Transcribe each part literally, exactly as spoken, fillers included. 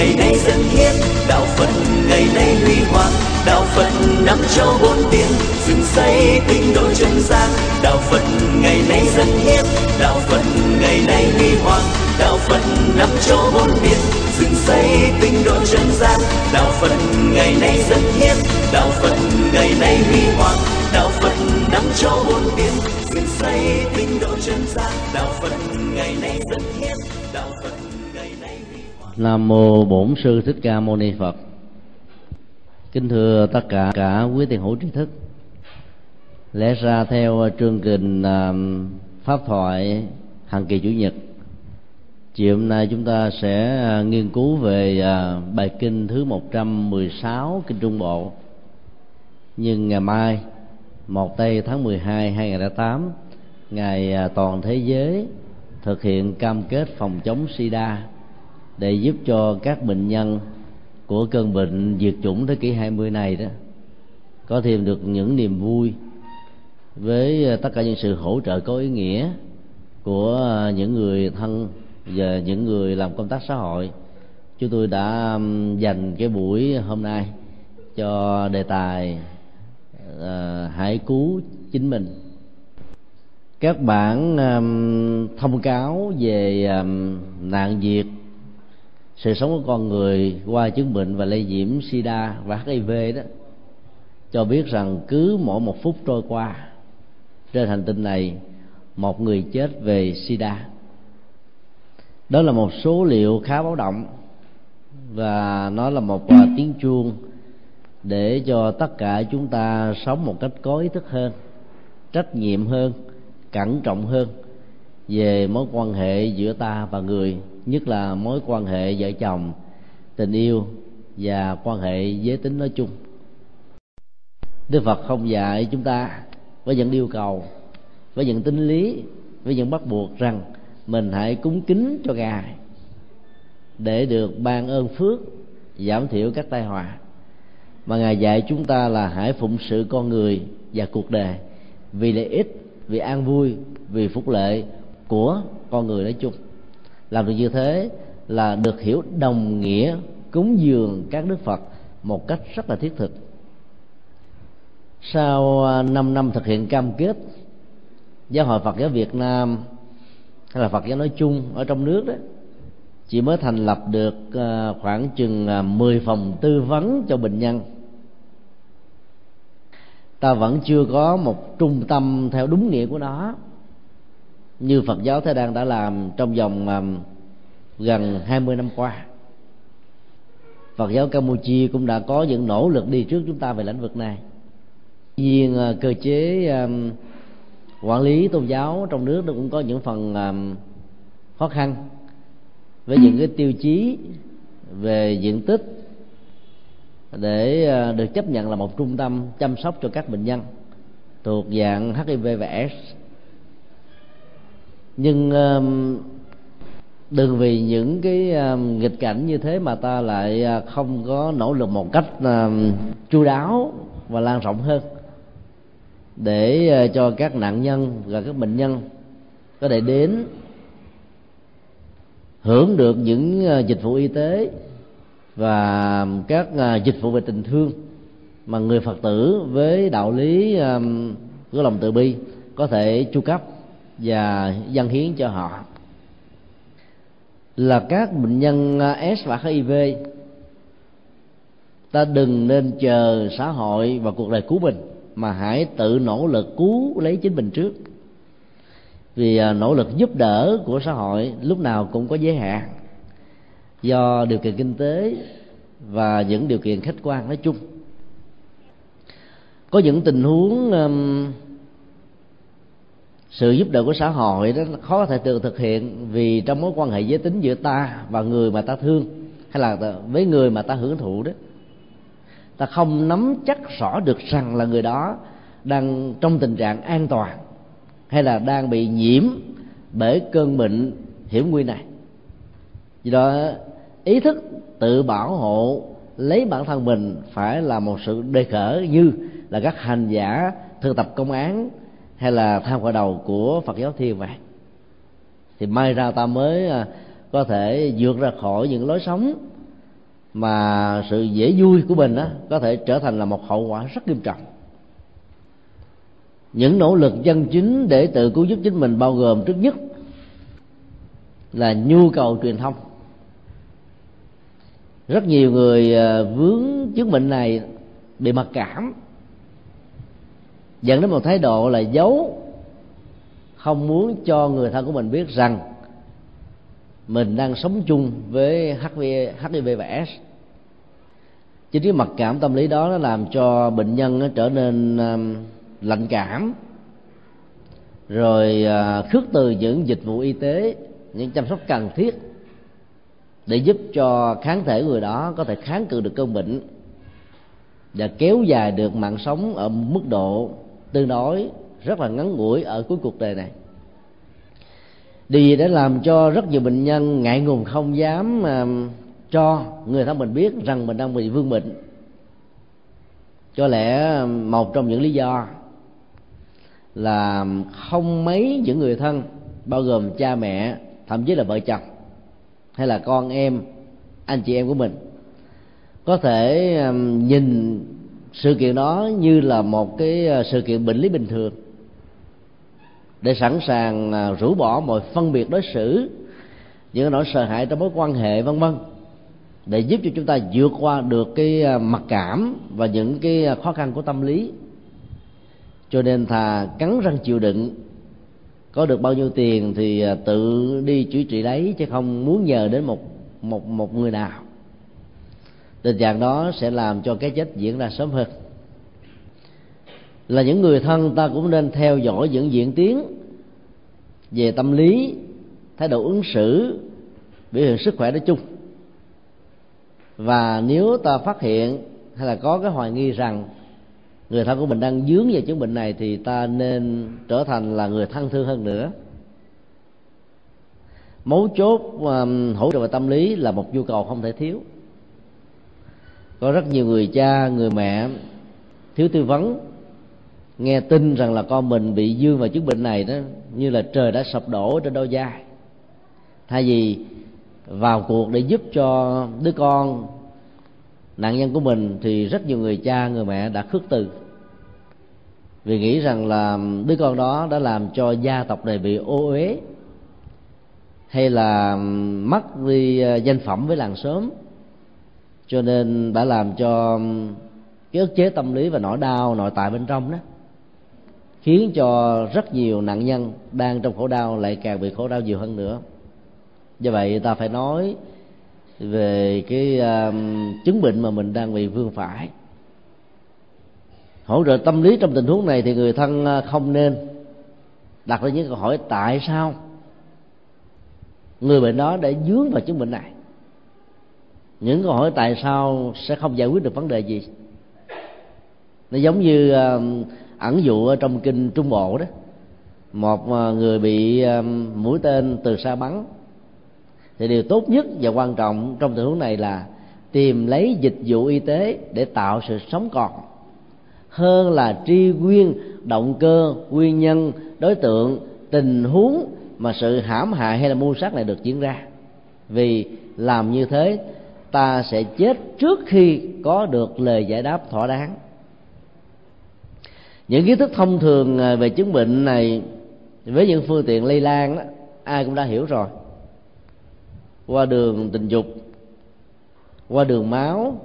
ngày nay dân hiến, đạo Phật ngày nay huy hoàng, đạo Phật năm châu bốn biển, dựng xây tinh độ trần gian, đạo Phật ngày nay dân hiến, đạo Phật ngày nay huy hoàng, đạo Phật năm châu bốn biển, dựng xây tinh độ trần gian, đạo Phật ngày nay dân hiến, đạo Phật ngày nay huy hoàng, đạo Phật năm châu bốn biển, dựng xây tinh độ trần gian, đạo Phật ngày nay dân hiến, đạo Phật ngày nay huy hoàng. Nam mô Bổn Sư Thích Ca Moni Phật. Kính thưa tất cả cả quý thiền hữu trí thức, lẽ ra theo chương trình pháp thoại hàng kỳ chủ nhật, chiều hôm nay chúng ta sẽ nghiên cứu về bài kinh thứ một trăm mười sáu kinh Trung Bộ. Nhưng ngày mai mồng một tây tháng mười hai hai nghìn không trăm lẻ tám, ngày toàn thế giới thực hiện cam kết phòng chống SIDA để giúp cho các bệnh nhân của cơn bệnh diệt chủng thế kỷ hai mươi này đó có thêm được những niềm vui với tất cả những sự hỗ trợ có ý nghĩa của những người thân và những người làm công tác xã hội. Chúng tôi đã dành cái buổi hôm nay cho đề tài à, hãy cứu chính mình. Các bản à, thông cáo về à, nạn diệt, sự sống của con người qua chứng bệnh và lây nhiễm SIDA và H I V đó cho biết rằng cứ mỗi một phút trôi qua trên hành tinh này một người chết về SIDA. Đó là một số liệu khá báo động và nó là một tiếng chuông để cho tất cả chúng ta sống một cách có ý thức hơn, trách nhiệm hơn, cẩn trọng hơn về mối quan hệ giữa ta và người, nhất là mối quan hệ vợ chồng, tình yêu và quan hệ giới tính nói chung. Đức Phật không dạy chúng ta với những yêu cầu, với những tính lý, với những bắt buộc rằng mình hãy cúng kính cho Ngài để được ban ơn phước, giảm thiểu các tai họa, mà Ngài dạy chúng ta là hãy phụng sự con người và cuộc đời vì lợi ích, vì an vui, vì phúc lợi của con người nói chung. Làm được như thế là được hiểu đồng nghĩa cúng dường các đức Phật một cách rất là thiết thực. Sau năm năm thực hiện cam kết, Giáo hội Phật giáo Việt Nam hay là Phật giáo nói chung ở trong nước đó chỉ mới thành lập được khoảng chừng mười phòng tư vấn cho bệnh nhân. Ta vẫn chưa có một trung tâm theo đúng nghĩa của nó như Phật giáo Thái Lan đã làm trong vòng gần hai mươi năm qua. Phật giáo Campuchia cũng đã có những nỗ lực đi trước chúng ta về lĩnh vực này. Tuy nhiên cơ chế quản lý tôn giáo trong nước nó cũng có những phần khó khăn với những cái tiêu chí về diện tích để được chấp nhận là một trung tâm chăm sóc cho các bệnh nhân thuộc dạng H I V và AIDS. Nhưng đừng vì những cái nghịch cảnh như thế mà ta lại không có nỗ lực một cách chu đáo và lan rộng hơn để cho các nạn nhân và các bệnh nhân có thể đến hưởng được những dịch vụ y tế và các dịch vụ về tình thương mà người Phật tử với đạo lý của lòng từ bi có thể chu cấp và dâng hiến cho họ. Là các bệnh nhân AIDS và H I V, ta đừng nên chờ xã hội và cuộc đời cứu mình, mà hãy tự nỗ lực cứu lấy chính mình trước. Vì nỗ lực giúp đỡ của xã hội lúc nào cũng có giới hạn do điều kiện kinh tế và những điều kiện khách quan nói chung. Có những tình huống sự giúp đỡ của xã hội đó khó có thể tự thực hiện vì trong mối quan hệ giới tính giữa ta và người mà ta thương hay là với người mà ta hưởng thụ đó, ta không nắm chắc rõ được rằng là người đó đang trong tình trạng an toàn hay là đang bị nhiễm bởi cơn bệnh hiểm nguy này. Vì đó ý thức tự bảo hộ lấy bản thân mình phải là một sự đề khởi như là các hành giả thực tập công án hay là tham khảo đầu của Phật giáo Thiên vậy, thì may ra ta mới có thể vượt ra khỏi những lối sống mà sự dễ vui của mình đó, có thể trở thành là một hậu quả rất nghiêm trọng. Những nỗ lực chân chính để tự cứu giúp chính mình bao gồm trước nhất là nhu cầu truyền thông. Rất nhiều người vướng chứng bệnh này bị mặc cảm, dẫn đến một thái độ là giấu, không muốn cho người thân của mình biết rằng mình đang sống chung với H I V và AIDS. Chính cái mặc cảm tâm lý đó nó làm cho bệnh nhân trở nên lạnh cảm, rồi khước từ những dịch vụ y tế, những chăm sóc cần thiết để giúp cho kháng thể người đó có thể kháng cự được cơn bệnh và kéo dài được mạng sống ở mức độ tương đối rất là ngắn ngủi ở cuối cuộc đời này. Điều gì đã làm cho rất nhiều bệnh nhân ngại ngùng không dám uh, cho người thân mình biết rằng mình đang bị vương bệnh? Có lẽ một trong những lý do là không mấy những người thân, bao gồm cha mẹ, thậm chí là vợ chồng hay là con em, anh chị em của mình, có thể uh, nhìn sự kiện đó như là một cái sự kiện bệnh lý bình thường, để sẵn sàng rũ bỏ mọi phân biệt đối xử, những nỗi sợ hãi trong mối quan hệ vân vân, để giúp cho chúng ta vượt qua được cái mặc cảm và những cái khó khăn của tâm lý. Cho nên thà cắn răng chịu đựng, có được bao nhiêu tiền thì tự đi chữa trị đấy, chứ không muốn nhờ đến một một một người nào. Tình trạng đó sẽ làm cho cái chết diễn ra sớm hơn. Là những người thân, ta cũng nên theo dõi những diễn tiến về tâm lý, thái độ ứng xử, biểu hiện sức khỏe nói chung. Và nếu ta phát hiện hay là có cái hoài nghi rằng người thân của mình đang dướng về chứng bệnh này, thì ta nên trở thành là người thân thương hơn nữa. Mấu chốt hỗ trợ về tâm lý là một nhu cầu không thể thiếu. Có rất nhiều người cha, người mẹ thiếu tư vấn, nghe tin rằng là con mình bị dương vào chứng bệnh này đó, như là trời đã sập đổ trên đôi vai. Thay vì vào cuộc để giúp cho đứa con nạn nhân của mình, thì rất nhiều người cha, người mẹ đã khước từ, vì nghĩ rằng là đứa con đó đã làm cho gia tộc này bị ô uế, hay là mất đi danh phẩm với làng xóm, cho nên đã làm cho cái ức chế tâm lý và nỗi đau nội tại bên trong đó, khiến cho rất nhiều nạn nhân đang trong khổ đau lại càng bị khổ đau nhiều hơn nữa. Do vậy ta phải nói về cái uh, chứng bệnh mà mình đang bị vương phải. Hỗ trợ tâm lý trong tình huống này thì người thân không nên đặt ra những câu hỏi tại sao người bệnh đó đã dướng vào chứng bệnh này. Những câu hỏi tại sao sẽ không giải quyết được vấn đề gì. Nó giống như uh, ẩn dụ ở trong kinh Trung Bộ đó, một người bị mũi tên từ xa bắn, thì điều tốt nhất và quan trọng trong tình huống này là tìm lấy dịch vụ y tế để tạo sự sống còn, hơn là truy nguyên động cơ, nguyên nhân, đối tượng, tình huống mà sự hãm hại hay là mưu sát này được diễn ra. Vì làm như thế, ta sẽ chết trước khi có được lời giải đáp thỏa đáng. Những kiến thức thông thường về chứng bệnh này với những phương tiện lây lan đó, ai cũng đã hiểu rồi. Qua đường tình dục, qua đường máu,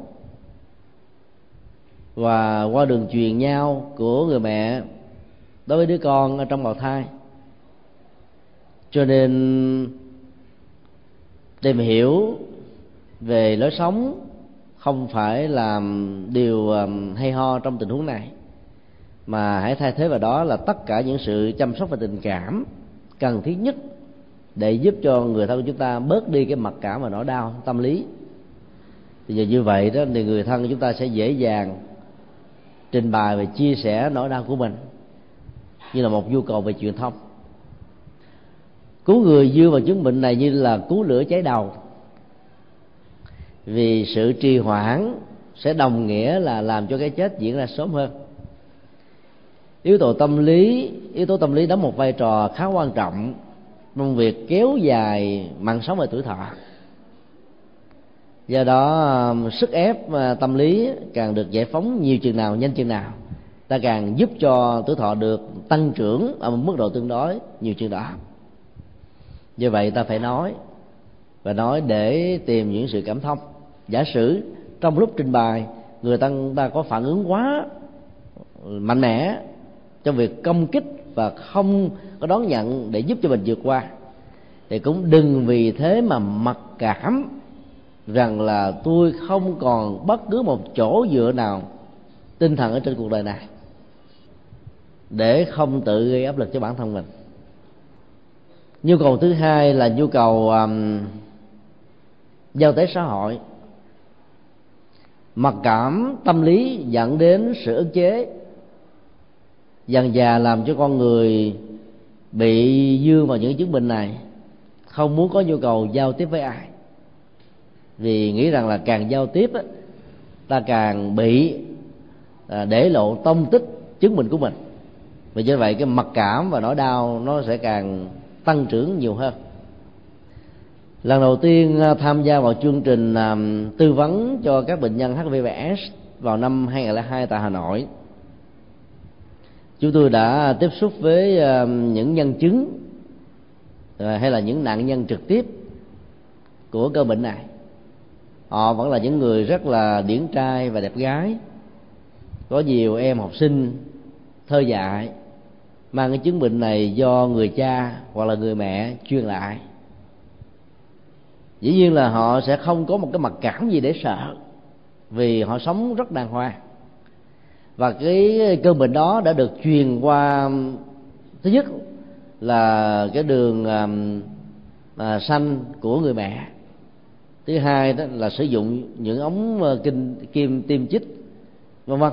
và qua đường truyền nhau của người mẹ đối với đứa con ở trong bào thai. Cho nên tìm hiểu về lối sống không phải là điều hay ho trong tình huống này, mà hãy thay thế vào đó là tất cả những sự chăm sóc và tình cảm cần thiết nhất để giúp cho người thân của chúng ta bớt đi cái mặc cảm và nỗi đau tâm lý. Thì giờ như vậy đó thì người thân của chúng ta sẽ dễ dàng trình bày và chia sẻ nỗi đau của mình như là một nhu cầu về truyền thông. Cứu người dư vào chứng bệnh này như là cứu lửa cháy đầu, vì sự trì hoãn sẽ đồng nghĩa là làm cho cái chết diễn ra sớm hơn. Yếu tố tâm lý, yếu tố tâm lý đóng một vai trò khá quan trọng trong việc kéo dài mạng sống và tuổi thọ. Do đó sức ép tâm lý càng được giải phóng nhiều chừng nào, nhanh chừng nào, ta càng giúp cho tuổi thọ được tăng trưởng ở một mức độ tương đối nhiều chừng đó. Do vậy ta phải nói, và nói để tìm những sự cảm thông. Giả sử trong lúc trình bày người ta, ta có phản ứng quá mạnh mẽ trong việc công kích và không có đón nhận để giúp cho mình vượt qua, thì cũng đừng vì thế mà mặc cảm rằng là tôi không còn bất cứ một chỗ dựa nào tinh thần ở trên cuộc đời này, để không tự gây áp lực cho bản thân mình. Nhu cầu thứ hai là nhu cầu um, giao tế xã hội. Mặc cảm tâm lý dẫn đến sự ức chế, dần dà làm cho con người bị dương vào những chứng bệnh này, không muốn có nhu cầu giao tiếp với ai, vì nghĩ rằng là càng giao tiếp á, ta càng bị à, để lộ tông tích chứng bệnh của mình. Vì như vậy cái mặc cảm và nỗi đau nó sẽ càng tăng trưởng nhiều hơn. Lần đầu tiên tham gia vào chương trình à, tư vấn cho các bệnh nhân H I V và AIDS vào năm hai nghìn không trăm lẻ hai tại Hà Nội, chúng tôi đã tiếp xúc với à, những nhân chứng à, hay là những nạn nhân trực tiếp của căn bệnh này. Họ vẫn là những người rất là điển trai và đẹp gái, có nhiều em học sinh thơ dại mang cái chứng bệnh này do người cha hoặc là người mẹ truyền lại. Dĩ nhiên là họ sẽ không có một cái mặc cảm gì để sợ, vì họ sống rất đàng hoàng, và cái cơn bệnh đó đã được truyền qua. Thứ nhất là cái đường à, xanh của người mẹ. Thứ hai đó là sử dụng những ống kim, kim tiêm chích vân vân,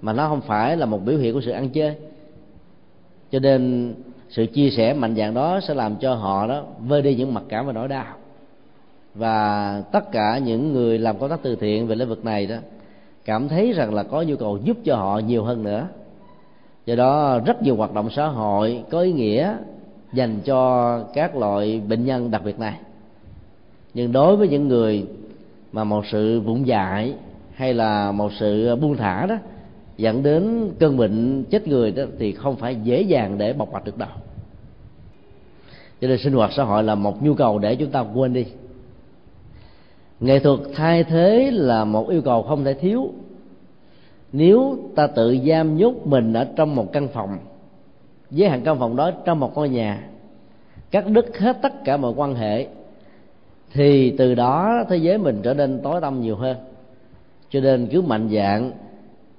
mà nó không phải là một biểu hiện của sự ăn chơi. Cho nên sự chia sẻ mạnh dạn đó sẽ làm cho họ đó vơi đi những mặc cảm và nỗi đau. Và tất cả những người làm công tác từ thiện về lĩnh vực này đó cảm thấy rằng là có nhu cầu giúp cho họ nhiều hơn nữa. Do đó rất nhiều hoạt động xã hội có ý nghĩa dành cho các loại bệnh nhân đặc biệt này. Nhưng đối với những người mà một sự vụng dại hay là một sự buông thả đó dẫn đến cơn bệnh chết người đó, thì không phải dễ dàng để bộc bạch được đâu. Cho nên sinh hoạt xã hội là một nhu cầu để chúng ta quên đi. Nghệ thuật thay thế là một yêu cầu không thể thiếu. Nếu ta tự giam nhốt mình ở trong một căn phòng, giới hạn căn phòng đó trong một ngôi nhà, cắt đứt hết tất cả mọi quan hệ, thì từ đó thế giới mình trở nên tối tăm nhiều hơn. Cho nên cứ mạnh dạn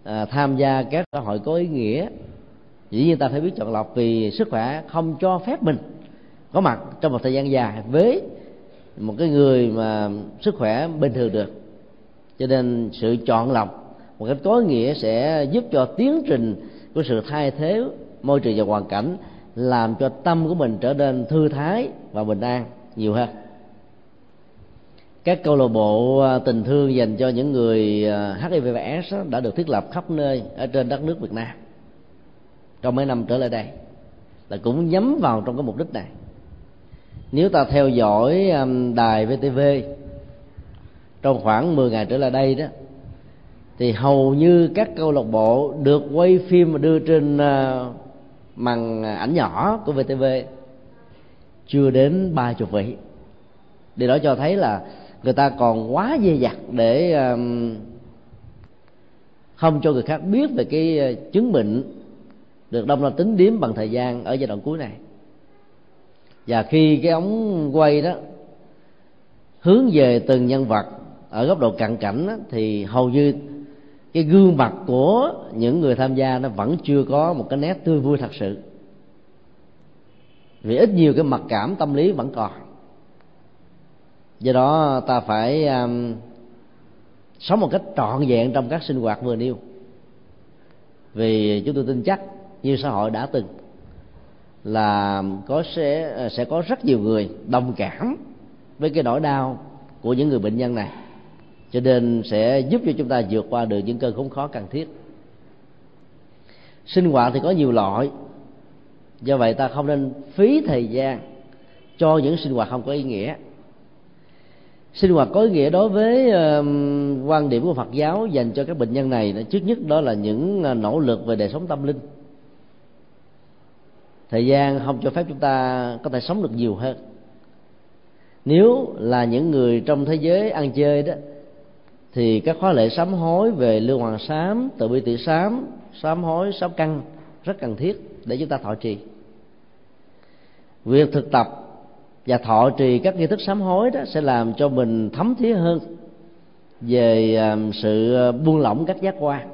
à, tham gia các xã hội có ý nghĩa. Dĩ nhiên ta phải biết chọn lọc, vì sức khỏe không cho phép mình có mặt trong một thời gian dài với một cái người mà sức khỏe bình thường được. Cho nên sự chọn lọc một cách có ý nghĩa sẽ giúp cho tiến trình của sự thay thế môi trường và hoàn cảnh, làm cho tâm của mình trở nên thư thái và bình an nhiều hơn. Các câu lạc bộ tình thương dành cho những người H I V và AIDS đã được thiết lập khắp nơi ở trên đất nước Việt Nam trong mấy năm trở lại đây, là cũng nhắm vào trong cái mục đích này. Nếu ta theo dõi đài V T V trong khoảng mười ngày trở lại đây đó, thì hầu như các câu lạc bộ được quay phim và đưa trên màn ảnh nhỏ của V T V chưa đến ba chục vị. Điều đó cho thấy là người ta còn quá dè dặt để um, không cho người khác biết về cái chứng bệnh được đông là tính điểm bằng thời gian ở giai đoạn cuối này. Và khi cái ống quay đó hướng về từng nhân vật ở góc độ cận cảnh đó, thì hầu như cái gương mặt của những người tham gia nó vẫn chưa có một cái nét tươi vui thật sự, vì ít nhiều cái mặc cảm tâm lý vẫn còn. Do đó ta phải um, sống một cách trọn vẹn trong các sinh hoạt vừa nêu, vì chúng tôi tin chắc như xã hội đã từng là có sẽ sẽ có rất nhiều người đồng cảm với cái nỗi đau của những người bệnh nhân này, cho nên sẽ giúp cho chúng ta vượt qua được những cơn khốn khó cần thiết. Sinh hoạt thì có nhiều loại, do vậy ta không nên phí thời gian cho những sinh hoạt không có ý nghĩa. Sinh hoạt có ý nghĩa đối với uh, quan điểm của Phật giáo dành cho các bệnh nhân này, trước nhất đó là những nỗ lực về đời sống tâm linh. Thời gian không cho phép chúng ta có thể sống được nhiều hơn. Nếu là những người trong thế giới ăn chơi đó, thì các khóa lễ sám hối về Lưu Hoàng Sám, Từ Bi Tự Sám, sám hối, sám căn rất cần thiết để chúng ta thọ trì. Việc thực tập và thọ trì các nghi thức sám hối đó sẽ làm cho mình thấm thía hơn về sự buông lỏng các giác quan.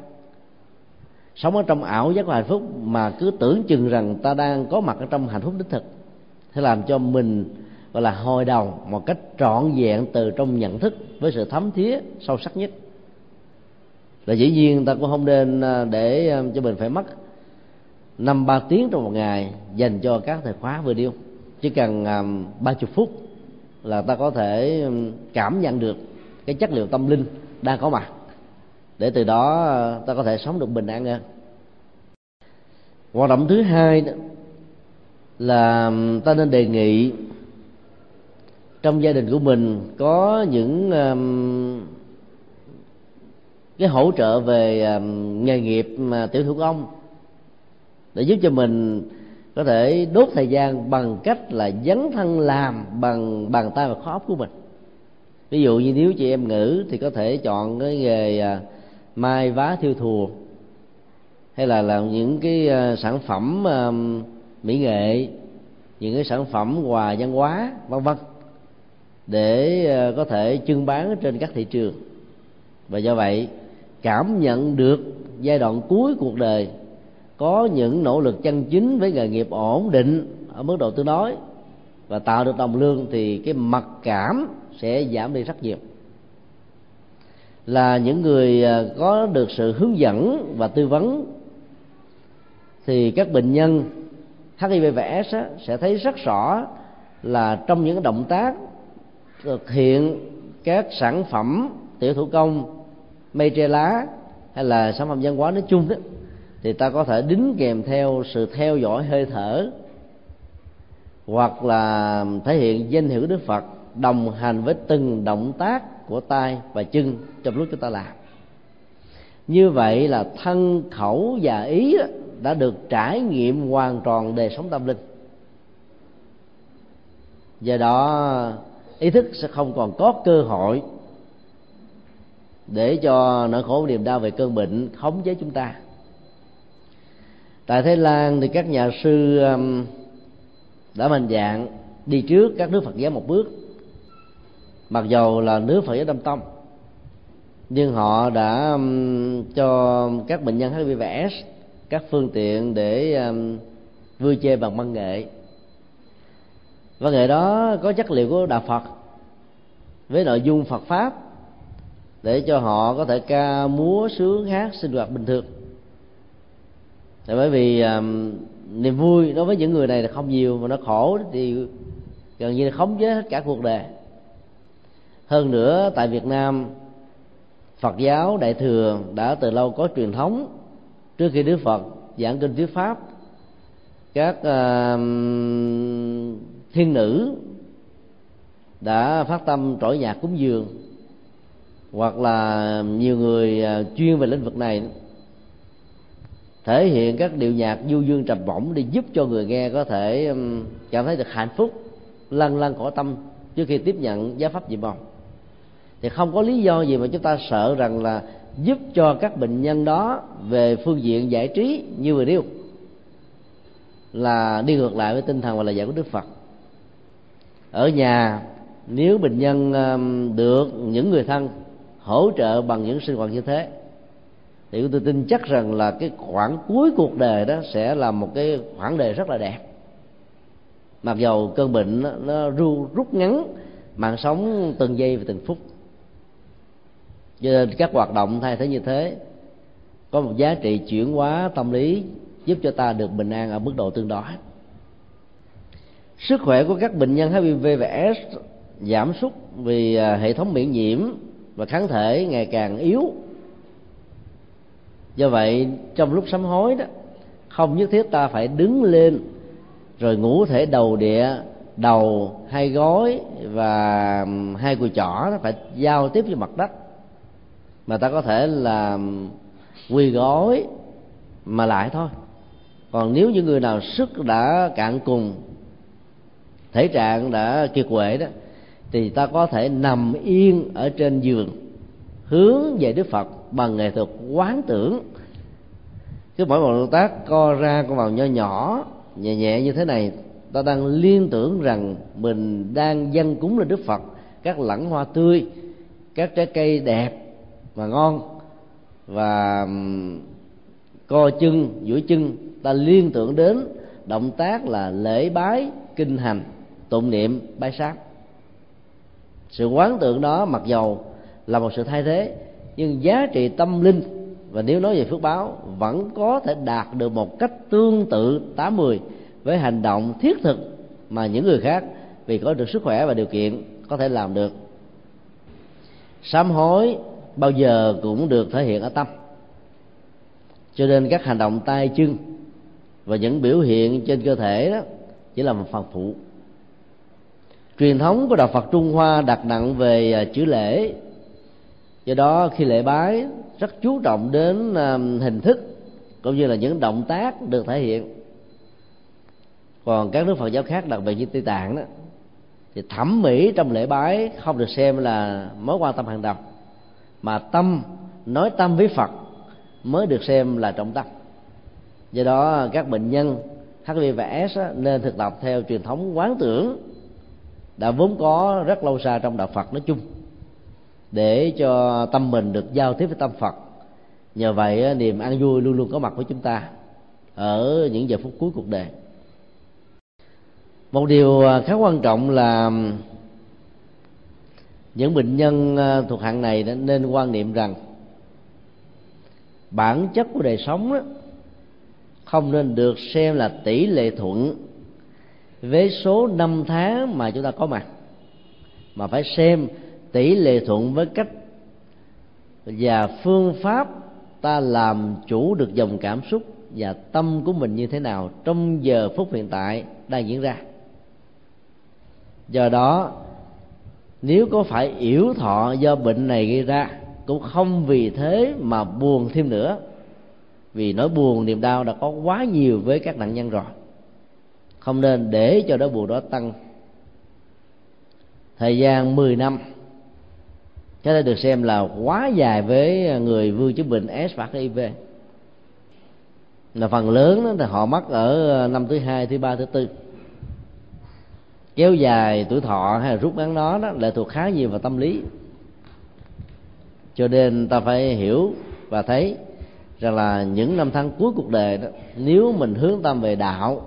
Sống ở trong ảo giác của hạnh phúc mà cứ tưởng chừng rằng ta đang có mặt ở trong hạnh phúc đích thực, sẽ làm cho mình gọi là hồi đầu một cách trọn vẹn từ trong nhận thức với sự thấm thía sâu sắc nhất. Là dĩ nhiên ta cũng không nên để cho mình phải mất năm ba tiếng trong một ngày dành cho các thời khóa vừa điêu. Chỉ cần ba chục phút là ta có thể cảm nhận được cái chất liệu tâm linh đang có mặt, để từ đó ta có thể sống được bình an hơn. Hoạt động thứ hai là ta nên đề nghị trong gia đình của mình có những cái hỗ trợ về nghề nghiệp mà tiểu thủ công, để giúp cho mình có thể đốt thời gian bằng cách là dấn thân làm bằng bàn tay và khối óc của mình. Ví dụ như nếu chị em nữ thì có thể chọn cái nghề mai vá thiêu thùa, hay là làm những cái sản phẩm mỹ nghệ, những cái sản phẩm quà văn hóa vân vân, để có thể trưng bán trên các thị trường. Và do vậy cảm nhận được giai đoạn cuối cuộc đời có những nỗ lực chân chính với nghề nghiệp ổn định ở mức độ tương đối và tạo được đồng lương, thì cái mặc cảm sẽ giảm đi rất nhiều. Là những người có được sự hướng dẫn và tư vấn thì các bệnh nhân H I V và AIDS sẽ thấy rất rõ là trong những động tác thực hiện các sản phẩm tiểu thủ công, mây tre lá hay là sản phẩm văn hóa nói chung đó, thì ta có thể đính kèm theo sự theo dõi hơi thở, hoặc là thể hiện danh hiệu của Đức Phật đồng hành với từng động tác của tay và chân trong lúc chúng ta làm. Như vậy là thân khẩu và ý đã được trải nghiệm hoàn toàn đời sống tâm linh. Do đó ý thức sẽ không còn có cơ hội để cho nỗi khổ niềm đau về cơn bệnh khống chế chúng ta. Tại Thái Lan thì các nhà sư đã mạnh dạn đi trước các nước Phật giáo một bước. Mặc dầu là nước Phật giáo Nam Tông, nhưng họ đã cho các bệnh nhân H I V và AIDS các phương tiện để vui chơi bằng văn nghệ. Văn nghệ đó có chất liệu của Đạo Phật với nội dung Phật Pháp, để cho họ có thể ca múa sướng hát sinh hoạt bình thường. Tại bởi vì um, niềm vui đối với những người này là không nhiều, mà nó khổ thì gần như là khống chế hết cả cuộc đời. Hơn nữa tại Việt Nam, Phật giáo Đại Thừa đã từ lâu có truyền thống trước khi Đức Phật giảng kinh thuyết pháp. Các uh, thiên nữ đã phát tâm trỗi nhạc cúng dường, hoặc là nhiều người chuyên về lĩnh vực này thể hiện các điệu nhạc du dương trầm bổng để giúp cho người nghe có thể cảm thấy được hạnh phúc lăn lăn cõi tâm trước khi tiếp nhận giáo pháp diệu màu. Thì không có lý do gì mà chúng ta sợ rằng là giúp cho các bệnh nhân đó về phương diện giải trí như vừa điêu là đi ngược lại với tinh thần và lời dạy của Đức Phật. Ở nhà, nếu bệnh nhân được những người thân hỗ trợ bằng những sinh hoạt như thế, thì tôi tin chắc rằng là cái khoảng cuối cuộc đời đó sẽ là một cái khoảng đời rất là đẹp. Mặc dầu cơn bệnh nó, nó rút ngắn mạng sống từng giây và từng phút. Cho nên các hoạt động thay thế như thế có một giá trị chuyển hóa tâm lý, giúp cho ta được bình an ở mức độ tương đối. Sức khỏe của các bệnh nhân H I V và AIDS giảm sút vì hệ thống miễn nhiễm và kháng thể ngày càng yếu. Do vậy trong lúc sám hối đó, không nhất thiết ta phải đứng lên rồi ngũ thể đầu địa đầu, hai gối và hai cùi chỏ nó phải giao tiếp với mặt đất, mà ta có thể là quỳ gối mà lại thôi. Còn nếu những người nào sức đã cạn cùng, thể trạng đã kiệt quệ đó, thì ta có thể nằm yên ở trên giường hướng về Đức Phật bằng nghệ thuật quán tưởng. Cứ mỗi một động tác co ra con vào nho nhỏ nhẹ nhẹ như thế này, ta đang liên tưởng rằng mình đang dâng cúng lên Đức Phật các lẵng hoa tươi, các trái cây đẹp và ngon, và co chân duỗi chân. Ta liên tưởng đến động tác là lễ bái, kinh hành, tụng niệm, bái sát. Sự quán tưởng đó mặc dầu là một sự thay thế, nhưng giá trị tâm linh, và nếu nói về phước báo, vẫn có thể đạt được một cách tương tự tám mươi với hành động thiết thực mà những người khác vì có được sức khỏe và điều kiện có thể làm được. Sám hối bao giờ cũng được thể hiện ở tâm, cho nên các hành động tay chân và những biểu hiện trên cơ thể đó chỉ là một phần phụ. Truyền thống của Đạo Phật Trung Hoa đặt nặng về chữ lễ, do đó khi lễ bái rất chú trọng đến hình thức cũng như là những động tác được thể hiện. Còn các nước Phật giáo khác, đặc biệt như Tây Tạng đó, thì thẩm mỹ trong lễ bái không được xem là mối quan tâm hàng đầu, mà tâm, nói tâm với Phật mới được xem là trọng tâm. Do đó các bệnh nhân H I V và AIDS nên thực tập theo truyền thống quán tưởng đã vốn có rất lâu xa trong Đạo Phật nói chung, để cho tâm mình được giao tiếp với tâm Phật. Nhờ vậy niềm an vui luôn luôn có mặt với chúng ta ở những giờ phút cuối cuộc đời. Một điều khá quan trọng là những bệnh nhân thuộc hạng này nên quan niệm rằng bản chất của đời sống đó không nên được xem là tỷ lệ thuận với số năm tháng mà chúng ta có mặt, mà phải xem tỷ lệ thuận với cách và phương pháp ta làm chủ được dòng cảm xúc và tâm của mình như thế nào trong giờ phút hiện tại đang diễn ra. Do đó, nếu có phải yểu thọ do bệnh này gây ra, cũng không vì thế mà buồn thêm nữa, vì nỗi buồn niềm đau đã có quá nhiều với các nạn nhân rồi, không nên để cho nỗi buồn đó tăng. Thời gian mười năm có thể được xem là quá dài với người vương chứng bệnh S và H I V, là phần lớn đó, thì họ mắc ở năm thứ hai, thứ ba, thứ tư. Kéo dài tuổi thọ hay rút ngắn nó đó lại thuộc khá nhiều vào tâm lý, cho nên ta phải hiểu và thấy rằng là những năm tháng cuối cuộc đời đó, nếu mình hướng tâm về đạo,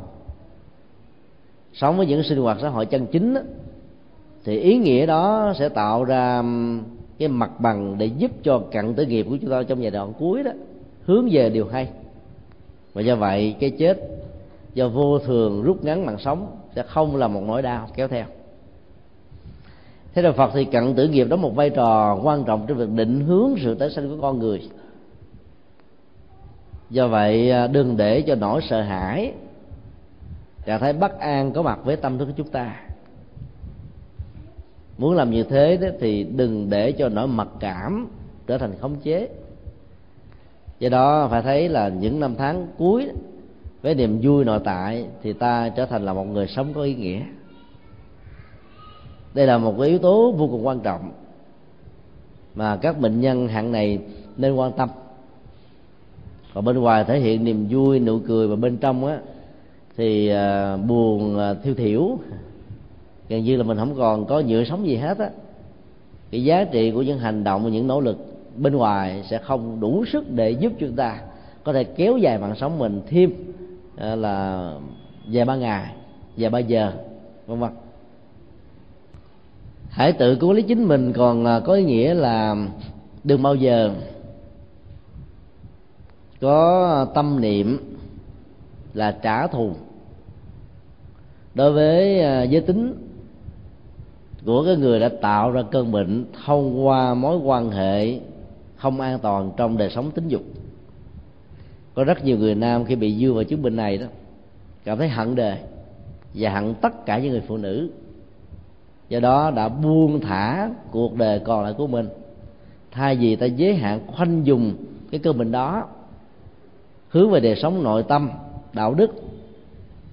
sống với những sinh hoạt xã hội chân chính đó, thì ý nghĩa đó sẽ tạo ra cái mặt bằng để giúp cho cận tử nghiệp của chúng ta trong giai đoạn cuối đó hướng về điều hay. Và do vậy cái chết do vô thường rút ngắn mạng sống sẽ không là một nỗi đau kéo theo. Thế là Phật thì cận tử nghiệp đóng một vai trò quan trọng trong việc định hướng sự tái sanh của con người. Do vậy đừng để cho nỗi sợ hãi, trạng thái bất an có mặt với tâm thức của chúng ta. Muốn làm như thế đó, thì đừng để cho nỗi mặc cảm trở thành khống chế. Do đó phải thấy là những năm tháng cuối với niềm vui nội tại thì ta trở thành là một người sống có ý nghĩa. Đây là một cái yếu tố vô cùng quan trọng mà các bệnh nhân hạng này nên quan tâm. Còn bên ngoài thể hiện niềm vui, nụ cười, và bên trong á thì à, buồn à, thiêu thiểu, gần như là mình không còn có nhựa sống gì hết á. Cái giá trị của những hành động và những nỗ lực bên ngoài sẽ không đủ sức để giúp chúng ta có thể kéo dài mạng sống mình thêm à, là vài ba ngày, vài ba giờ, vân vân. Hãy tự cứu lấy chính mình còn à, có ý nghĩa là đừng bao giờ có tâm niệm là trả thù đối với giới tính của cái người đã tạo ra cơn bệnh thông qua mối quan hệ không an toàn trong đời sống tình dục. Có rất nhiều người nam khi bị dưa vào chứng bệnh này đó cảm thấy hận đời, và hẳn tất cả những người phụ nữ. Do đó đã buông thả cuộc đời còn lại của mình, thay vì ta giới hạn khoanh dùng cái cơ mình đó, hướng về đời sống nội tâm, đạo đức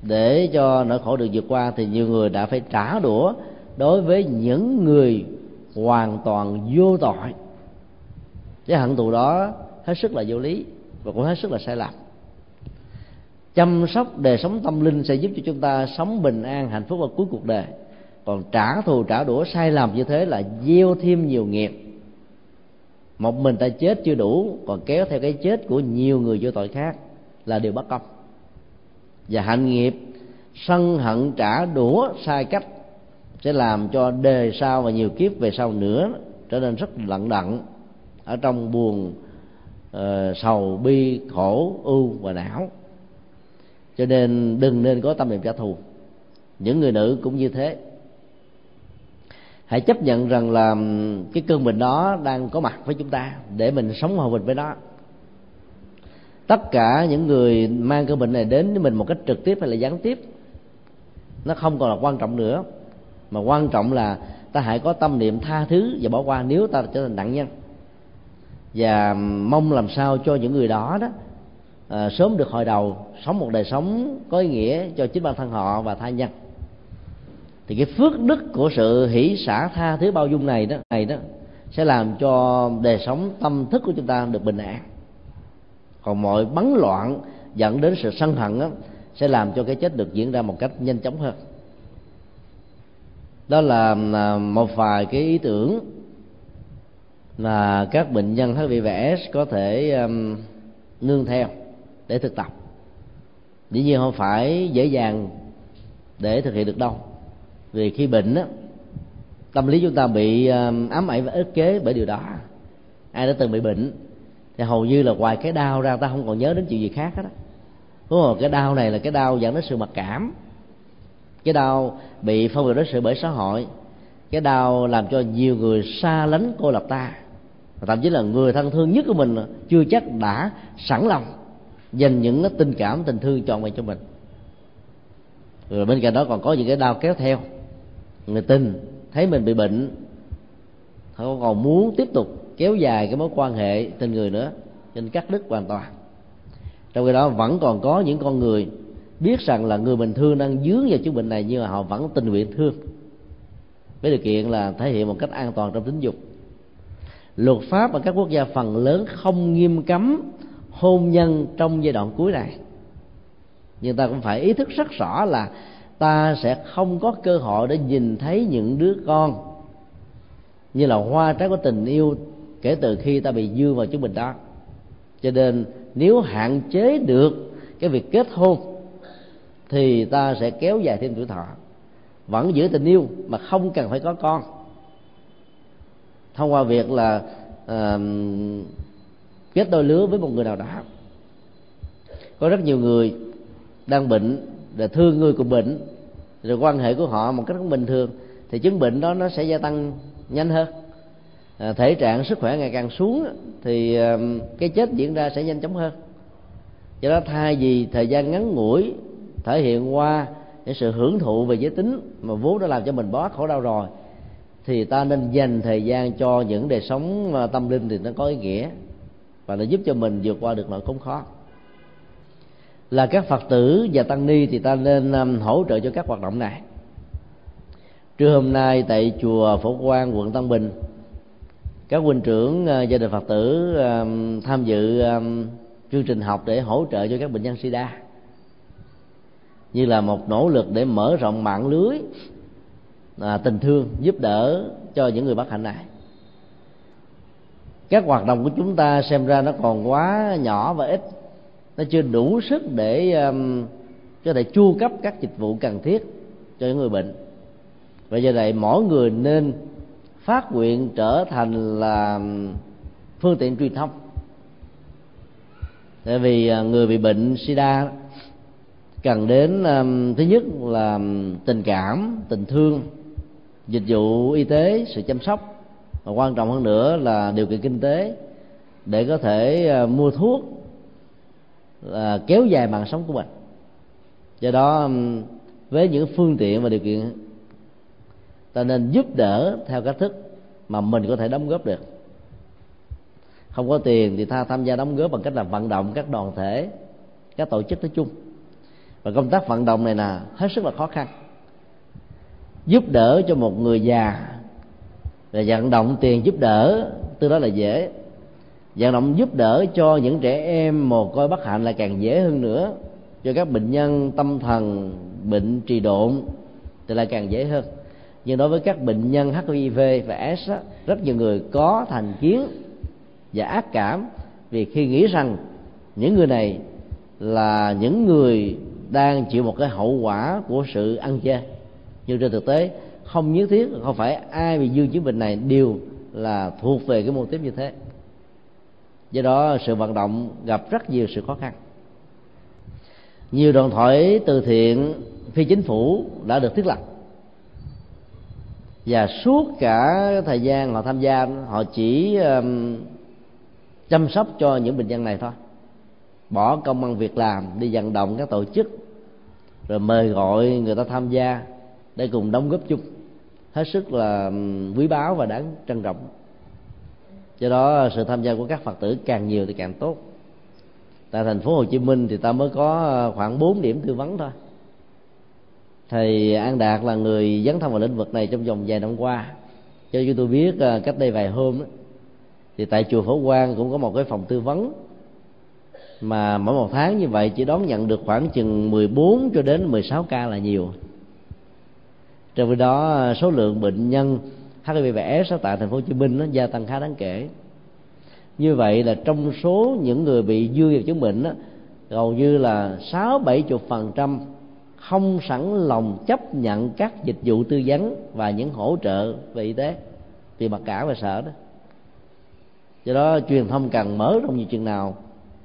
để cho nỗi khổ được vượt qua, thì nhiều người đã phải trả đũa đối với những người hoàn toàn vô tội. Cái hận thù đó hết sức là vô lý và cũng hết sức là sai lầm. Chăm sóc đời sống tâm linh sẽ giúp cho chúng ta sống bình an, hạnh phúc vào cuối cuộc đời. Còn trả thù trả đũa sai lầm như thế là gieo thêm nhiều nghiệp. Một mình ta chết chưa đủ, còn kéo theo cái chết của nhiều người vô tội khác là điều bất công. Và hạnh nghiệp sân hận trả đũa sai cách sẽ làm cho đời sau và nhiều kiếp về sau nữa trở nên rất lận đận ở trong buồn, uh, sầu, bi, khổ, ưu và não. Cho nên đừng nên có tâm niệm trả thù. Những người nữ cũng như thế. Hãy chấp nhận rằng là cái cơn bệnh đó đang có mặt với chúng ta để mình sống hòa bình với nó. Tất cả những người mang cơn bệnh này đến với mình một cách trực tiếp hay là gián tiếp, nó không còn là quan trọng nữa, mà quan trọng là ta hãy có tâm niệm tha thứ và bỏ qua nếu ta trở thành nạn nhân, và mong làm sao cho những người đó đó à, sớm được hồi đầu, sống một đời sống có ý nghĩa cho chính bản thân họ và tha nhân. Thì cái phước đức của sự hỷ xả tha thứ bao dung này đó, này đó sẽ làm cho đời sống tâm thức của chúng ta được bình an. Còn mọi bấn loạn dẫn đến sự sân hận đó, sẽ làm cho cái chết được diễn ra một cách nhanh chóng hơn. Đó là một vài cái ý tưởng mà các bệnh nhân H I V và AIDS có thể um, nương theo để thực tập. Dĩ nhiên không phải dễ dàng để thực hiện được đâu, vì khi bệnh á, tâm lý chúng ta bị um, ám ảnh và ức chế bởi điều đó. Ai đã từng bị bệnh thì hầu như là ngoài cái đau ra ta không còn nhớ đến chuyện gì khác hết á. Đúng rồi, cái đau này là cái đau dẫn đến sự mặc cảm, cái đau bị phân biệt đối xử bởi xã hội, cái đau làm cho nhiều người xa lánh cô lập ta, và thậm chí là người thân thương nhất của mình chưa chắc đã sẵn lòng dành những cái tình cảm tình thương trọn vẹn cho mình. Rồi bên cạnh đó còn có những cái đau kéo theo. Người tình thấy mình bị bệnh, không còn muốn tiếp tục kéo dài cái mối quan hệ tình người nữa, nên cắt đứt hoàn toàn. Trong khi đó vẫn còn có những con người biết rằng là người mình thương đang dướng vào chứng bệnh này, nhưng mà họ vẫn tình nguyện thương, với điều kiện là thể hiện một cách an toàn trong tính dục. Luật pháp ở các quốc gia phần lớn không nghiêm cấm hôn nhân trong giai đoạn cuối này, nhưng ta cũng phải ý thức rất rõ là ta sẽ không có cơ hội để nhìn thấy những đứa con như là hoa trái của tình yêu kể từ khi ta bị dư vào chứng bệnh đó. Cho nên nếu hạn chế được cái việc kết hôn thì ta sẽ kéo dài thêm tuổi thọ, vẫn giữ tình yêu mà không cần phải có con. Thông qua việc là uh, kết đôi lứa với một người nào đó. Có rất nhiều người đang bệnh để thương người cùng bệnh, rồi quan hệ của họ một cách cũng bình thường, thì chứng bệnh đó nó sẽ gia tăng nhanh hơn. À, thể trạng sức khỏe ngày càng xuống thì uh, cái chết diễn ra sẽ nhanh chóng hơn. Do đó thay vì thời gian ngắn ngủi thể hiện qua những sự hưởng thụ về giới tính mà vốn đã làm cho mình bó khổ đau rồi, thì ta nên dành thời gian cho những đời sống tâm linh thì nó có ý nghĩa, và nó giúp cho mình vượt qua được nỗi khốn khó. Là các Phật tử và tăng ni thì ta nên um, hỗ trợ cho các hoạt động này. Trưa hôm nay tại chùa Phổ Quang, quận Tân Bình, các huynh trưởng uh, gia đình Phật tử um, tham dự um, chương trình học để hỗ trợ cho các bệnh nhân SIDA, như là một nỗ lực để mở rộng mạng lưới à, tình thương giúp đỡ cho những người bất hạnh này. Các hoạt động của chúng ta xem ra nó còn quá nhỏ và ít, nó chưa đủ sức để um, có thể chu cấp các dịch vụ cần thiết cho những người bệnh. Và do vậy mỗi người nên phát nguyện trở thành là phương tiện truyền thông. Tại vì người bị bệnh SIDA cần đến um, thứ nhất là tình cảm, tình thương, dịch vụ y tế, sự chăm sóc, và quan trọng hơn nữa là điều kiện kinh tế để có thể uh, mua thuốc, uh, kéo dài mạng sống của mình. Do đó um, với những phương tiện và điều kiện, ta nên giúp đỡ theo cách thức mà mình có thể đóng góp được. Không có tiền thì ta tham gia đóng góp bằng cách là vận động các đoàn thể, các tổ chức nói chung. Và công tác vận động này là hết sức là khó khăn. Giúp đỡ cho một người già là vận động tiền giúp đỡ, từ đó là dễ. Vận động giúp đỡ cho những trẻ em mồ côi bất hạnh là càng dễ hơn nữa. Cho các bệnh nhân tâm thần, bệnh trì độn thì lại càng dễ hơn. Nhưng đối với các bệnh nhân H I V và AIDS á, rất nhiều người có thành kiến và ác cảm vì khi nghĩ rằng những người này là những người đang chịu một cái hậu quả của sự ăn chơi. Nhưng trên thực tế không nhất thiết, không phải ai bị dương chứng bệnh này đều là thuộc về cái mô típ như thế. Do đó sự vận động gặp rất nhiều sự khó khăn. Nhiều đoàn thể từ thiện phi chính phủ đã được thiết lập, và suốt cả thời gian họ tham gia, họ chỉ um, chăm sóc cho những bệnh nhân này thôi, bỏ công ăn việc làm đi vận động các tổ chức, rồi mời gọi người ta tham gia để cùng đóng góp chung, hết sức là quý báu và đáng trân trọng. Do đó sự tham gia của các Phật tử càng nhiều thì càng tốt. Tại thành phố Hồ Chí Minh thì ta mới có khoảng bốn điểm tư vấn thôi. Thầy An Đạt là người dấn thân vào lĩnh vực này trong vòng vài năm qua. Cho chúng tôi biết cách đây vài hôm đó, thì tại chùa Phổ Quang cũng có một cái phòng tư vấn, mà mỗi một tháng như vậy chỉ đón nhận được khoảng chừng mười bốn cho đến mười sáu ca là nhiều. Trong khi đó số lượng bệnh nhân H I V và AIDS tại thành phố Hồ Chí Minh nó gia tăng khá đáng kể. Như vậy là trong số những người bị dương vật chứng bệnh đó, hầu như là sáu bảy mươi phần trăm không sẵn lòng chấp nhận các dịch vụ tư vấn và những hỗ trợ về y tế vì mặc cả và sợ đó. Do đó truyền thông càng mở rộng nhiều chừng nào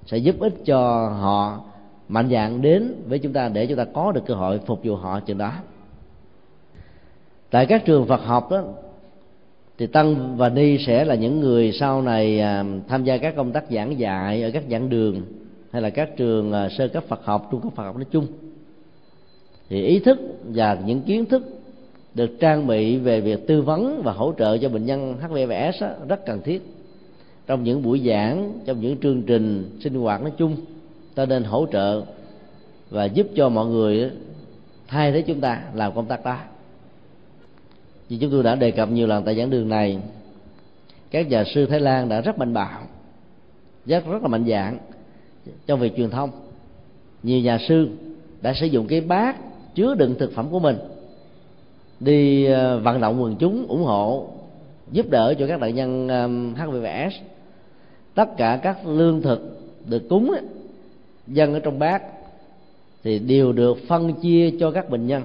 sẽ giúp ích cho họ mạnh dạn đến với chúng ta, để chúng ta có được cơ hội phục vụ họ chừng đó. Tại các trường Phật học đó thì tăng và ni sẽ là những người sau này tham gia các công tác giảng dạy ở các giảng đường hay là các trường sơ cấp Phật học, trung cấp Phật học nói chung. Thì ý thức và những kiến thức được trang bị về việc tư vấn và hỗ trợ cho bệnh nhân H I V và AIDS rất cần thiết. Trong những buổi giảng, trong những chương trình sinh hoạt nói chung, ta nên hỗ trợ và giúp cho mọi người thay thế chúng ta làm công tác đó. Như chúng tôi đã đề cập nhiều lần tại giảng đường này, các nhà sư Thái Lan đã rất mạnh bạo, rất rất là mạnh dạn trong việc truyền thông. Nhiều nhà sư đã sử dụng cái bát chứa đựng thực phẩm của mình đi vận động quần chúng ủng hộ, giúp đỡ cho các nạn nhân H I V/AIDS. Tất cả các lương thực được cúng ấy, dân ở trong bát thì đều được phân chia cho các bệnh nhân.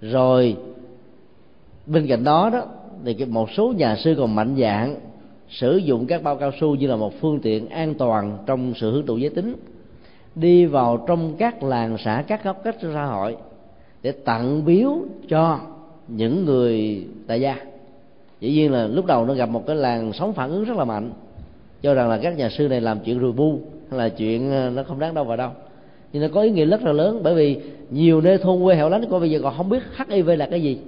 Rồi bên cạnh đó đó thì một số nhà sư còn mạnh dạn sử dụng các bao cao su như là một phương tiện an toàn trong sự hưởng thụ giới tính, đi vào trong các làng xã, các góc cách xã hội để tặng biếu cho những người tại gia. Dĩ nhiên là lúc đầu nó gặp một cái làn sóng phản ứng rất là mạnh, cho rằng là các nhà sư này làm chuyện rùi bu hay là chuyện nó không đáng đâu vào đâu. Nhưng nó có ý nghĩa rất là lớn, bởi vì nhiều nơi thôn quê hẻo lánh coi bây giờ còn không biết H I V là cái gì,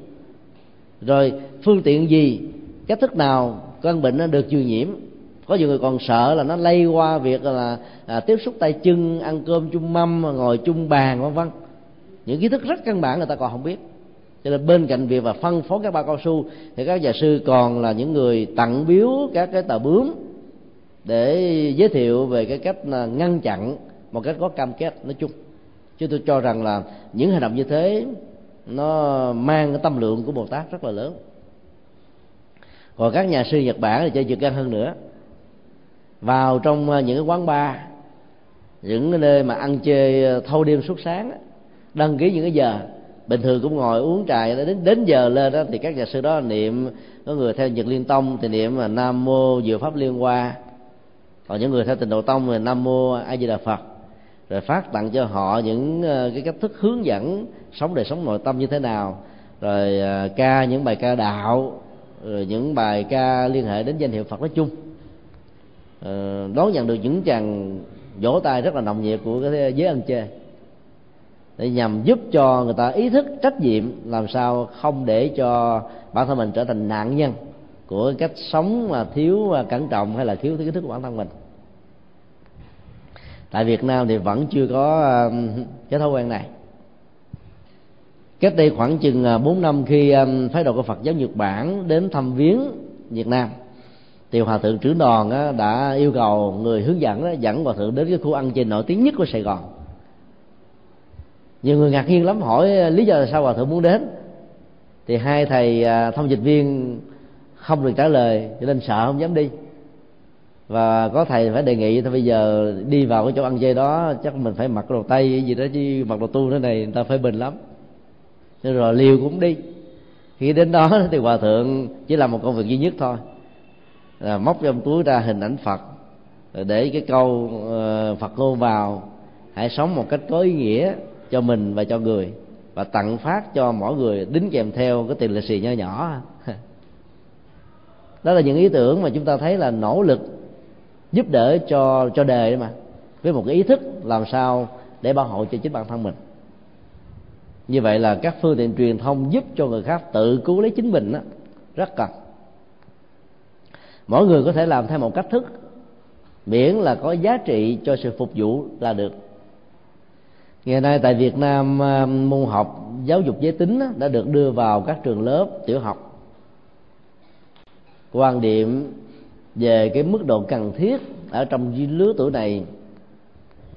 rồi phương tiện gì, cách thức nào căn bệnh nó được truyền nhiễm. Có nhiều người còn sợ là nó lây qua việc là à, tiếp xúc tay chân, ăn cơm chung mâm, ngồi chung bàn, vân vân. Những kiến thức rất căn bản người ta còn không biết. Cho nên bên cạnh việc và phân phối các bao cao su thì các nhà sư còn là những người tặng biếu các cái tờ bướm để giới thiệu về cái cách ngăn chặn một cách có cam kết nói chung. Chứ tôi cho rằng là những hành động như thế nó mang cái tâm lượng của Bồ Tát rất là lớn. Còn các nhà sư Nhật Bản thì chơi vượt gan hơn nữa, vào trong những cái quán bar, những nơi mà ăn chơi thâu đêm suốt sáng, đăng ký những cái giờ bình thường cũng ngồi uống trà, đến đến giờ lên đó thì các nhà sư đó niệm, có người theo Nhật Liên Tông thì niệm là Nam mô Diệu Pháp Liên Hoa, còn những người theo Tịnh Độ Tông thì Nam mô A Di Đà Phật, rồi phát tặng cho họ những cái cách thức hướng dẫn sống đời sống nội tâm như thế nào, rồi ca những bài ca đạo, rồi những bài ca liên hệ đến danh hiệu Phật nói chung. Đón nhận được những chàng vỗ tay rất là nồng nhiệt của cái giới ăn chơi. để nhằm giúp cho người ta ý thức trách nhiệm, làm sao không để cho bản thân mình trở thành nạn nhân của cách sống là thiếu cẩn trọng hay là thiếu ý thức của bản thân mình. Tại Việt Nam thì vẫn chưa có cái thói quen này. Cách đây khoảng chừng bốn năm, khi phái đoàn của Phật giáo Nhật Bản đến thăm viếng Việt Nam, thì Hòa Thượng trưởng đoàn đã yêu cầu người hướng dẫn đó, dẫn Hòa Thượng đến cái khu ăn chay nổi tiếng nhất của Sài Gòn. Nhiều người ngạc nhiên lắm, hỏi lý do là sao Hòa Thượng muốn đến. Thì hai thầy thông dịch viên không được trả lời, cho nên sợ không dám đi. Và có thầy phải đề nghị thôi, bây giờ đi vào cái chỗ ăn chay đó chắc mình phải mặc đồ tây gì đó, chứ mặc đồ tu thế này người ta phê bình lắm. Thế rồi liều cũng đi. Khi đến đó thì Hòa Thượng chỉ làm một công việc duy nhất thôi, là móc trong túi ra hình ảnh Phật, rồi để cái câu Phật hô vào: hãy sống một cách có ý nghĩa cho mình và cho người, và tặng phát cho mỗi người, đính kèm theo cái tiền lì xì nhỏ nhỏ. Đó là những ý tưởng mà chúng ta thấy là nỗ lực giúp đỡ cho cho đời mà, với một cái ý thức làm sao để bảo hộ cho chính bản thân mình. Như vậy là các phương tiện truyền thông giúp cho người khác tự cứu lấy chính mình đó, rất cần. Mỗi người có thể làm theo một cách thức, miễn là có giá trị cho sự phục vụ là được. Ngày nay tại Việt Nam, môn học giáo dục giới tính đã được đưa vào các trường lớp tiểu học. Quan điểm về cái mức độ cần thiết ở trong lứa tuổi này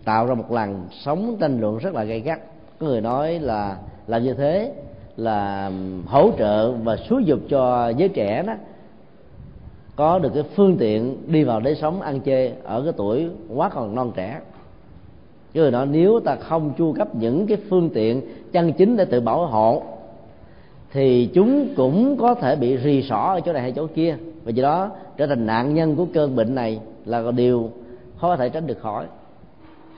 tạo ra một làn sóng tranh luận rất là gay gắt. Có người nói là làm như thế là hỗ trợ và xúi giục cho giới trẻ đó có được cái phương tiện đi vào đời sống ăn chơi ở cái tuổi quá còn non trẻ. Chứ người nói nếu ta không chu cấp những cái phương tiện chân chính để tự bảo hộ thì chúng cũng có thể bị rì sỏ ở chỗ này hay chỗ kia, và do đó trở thành nạn nhân của cơn bệnh này là điều khó có thể tránh được khỏi.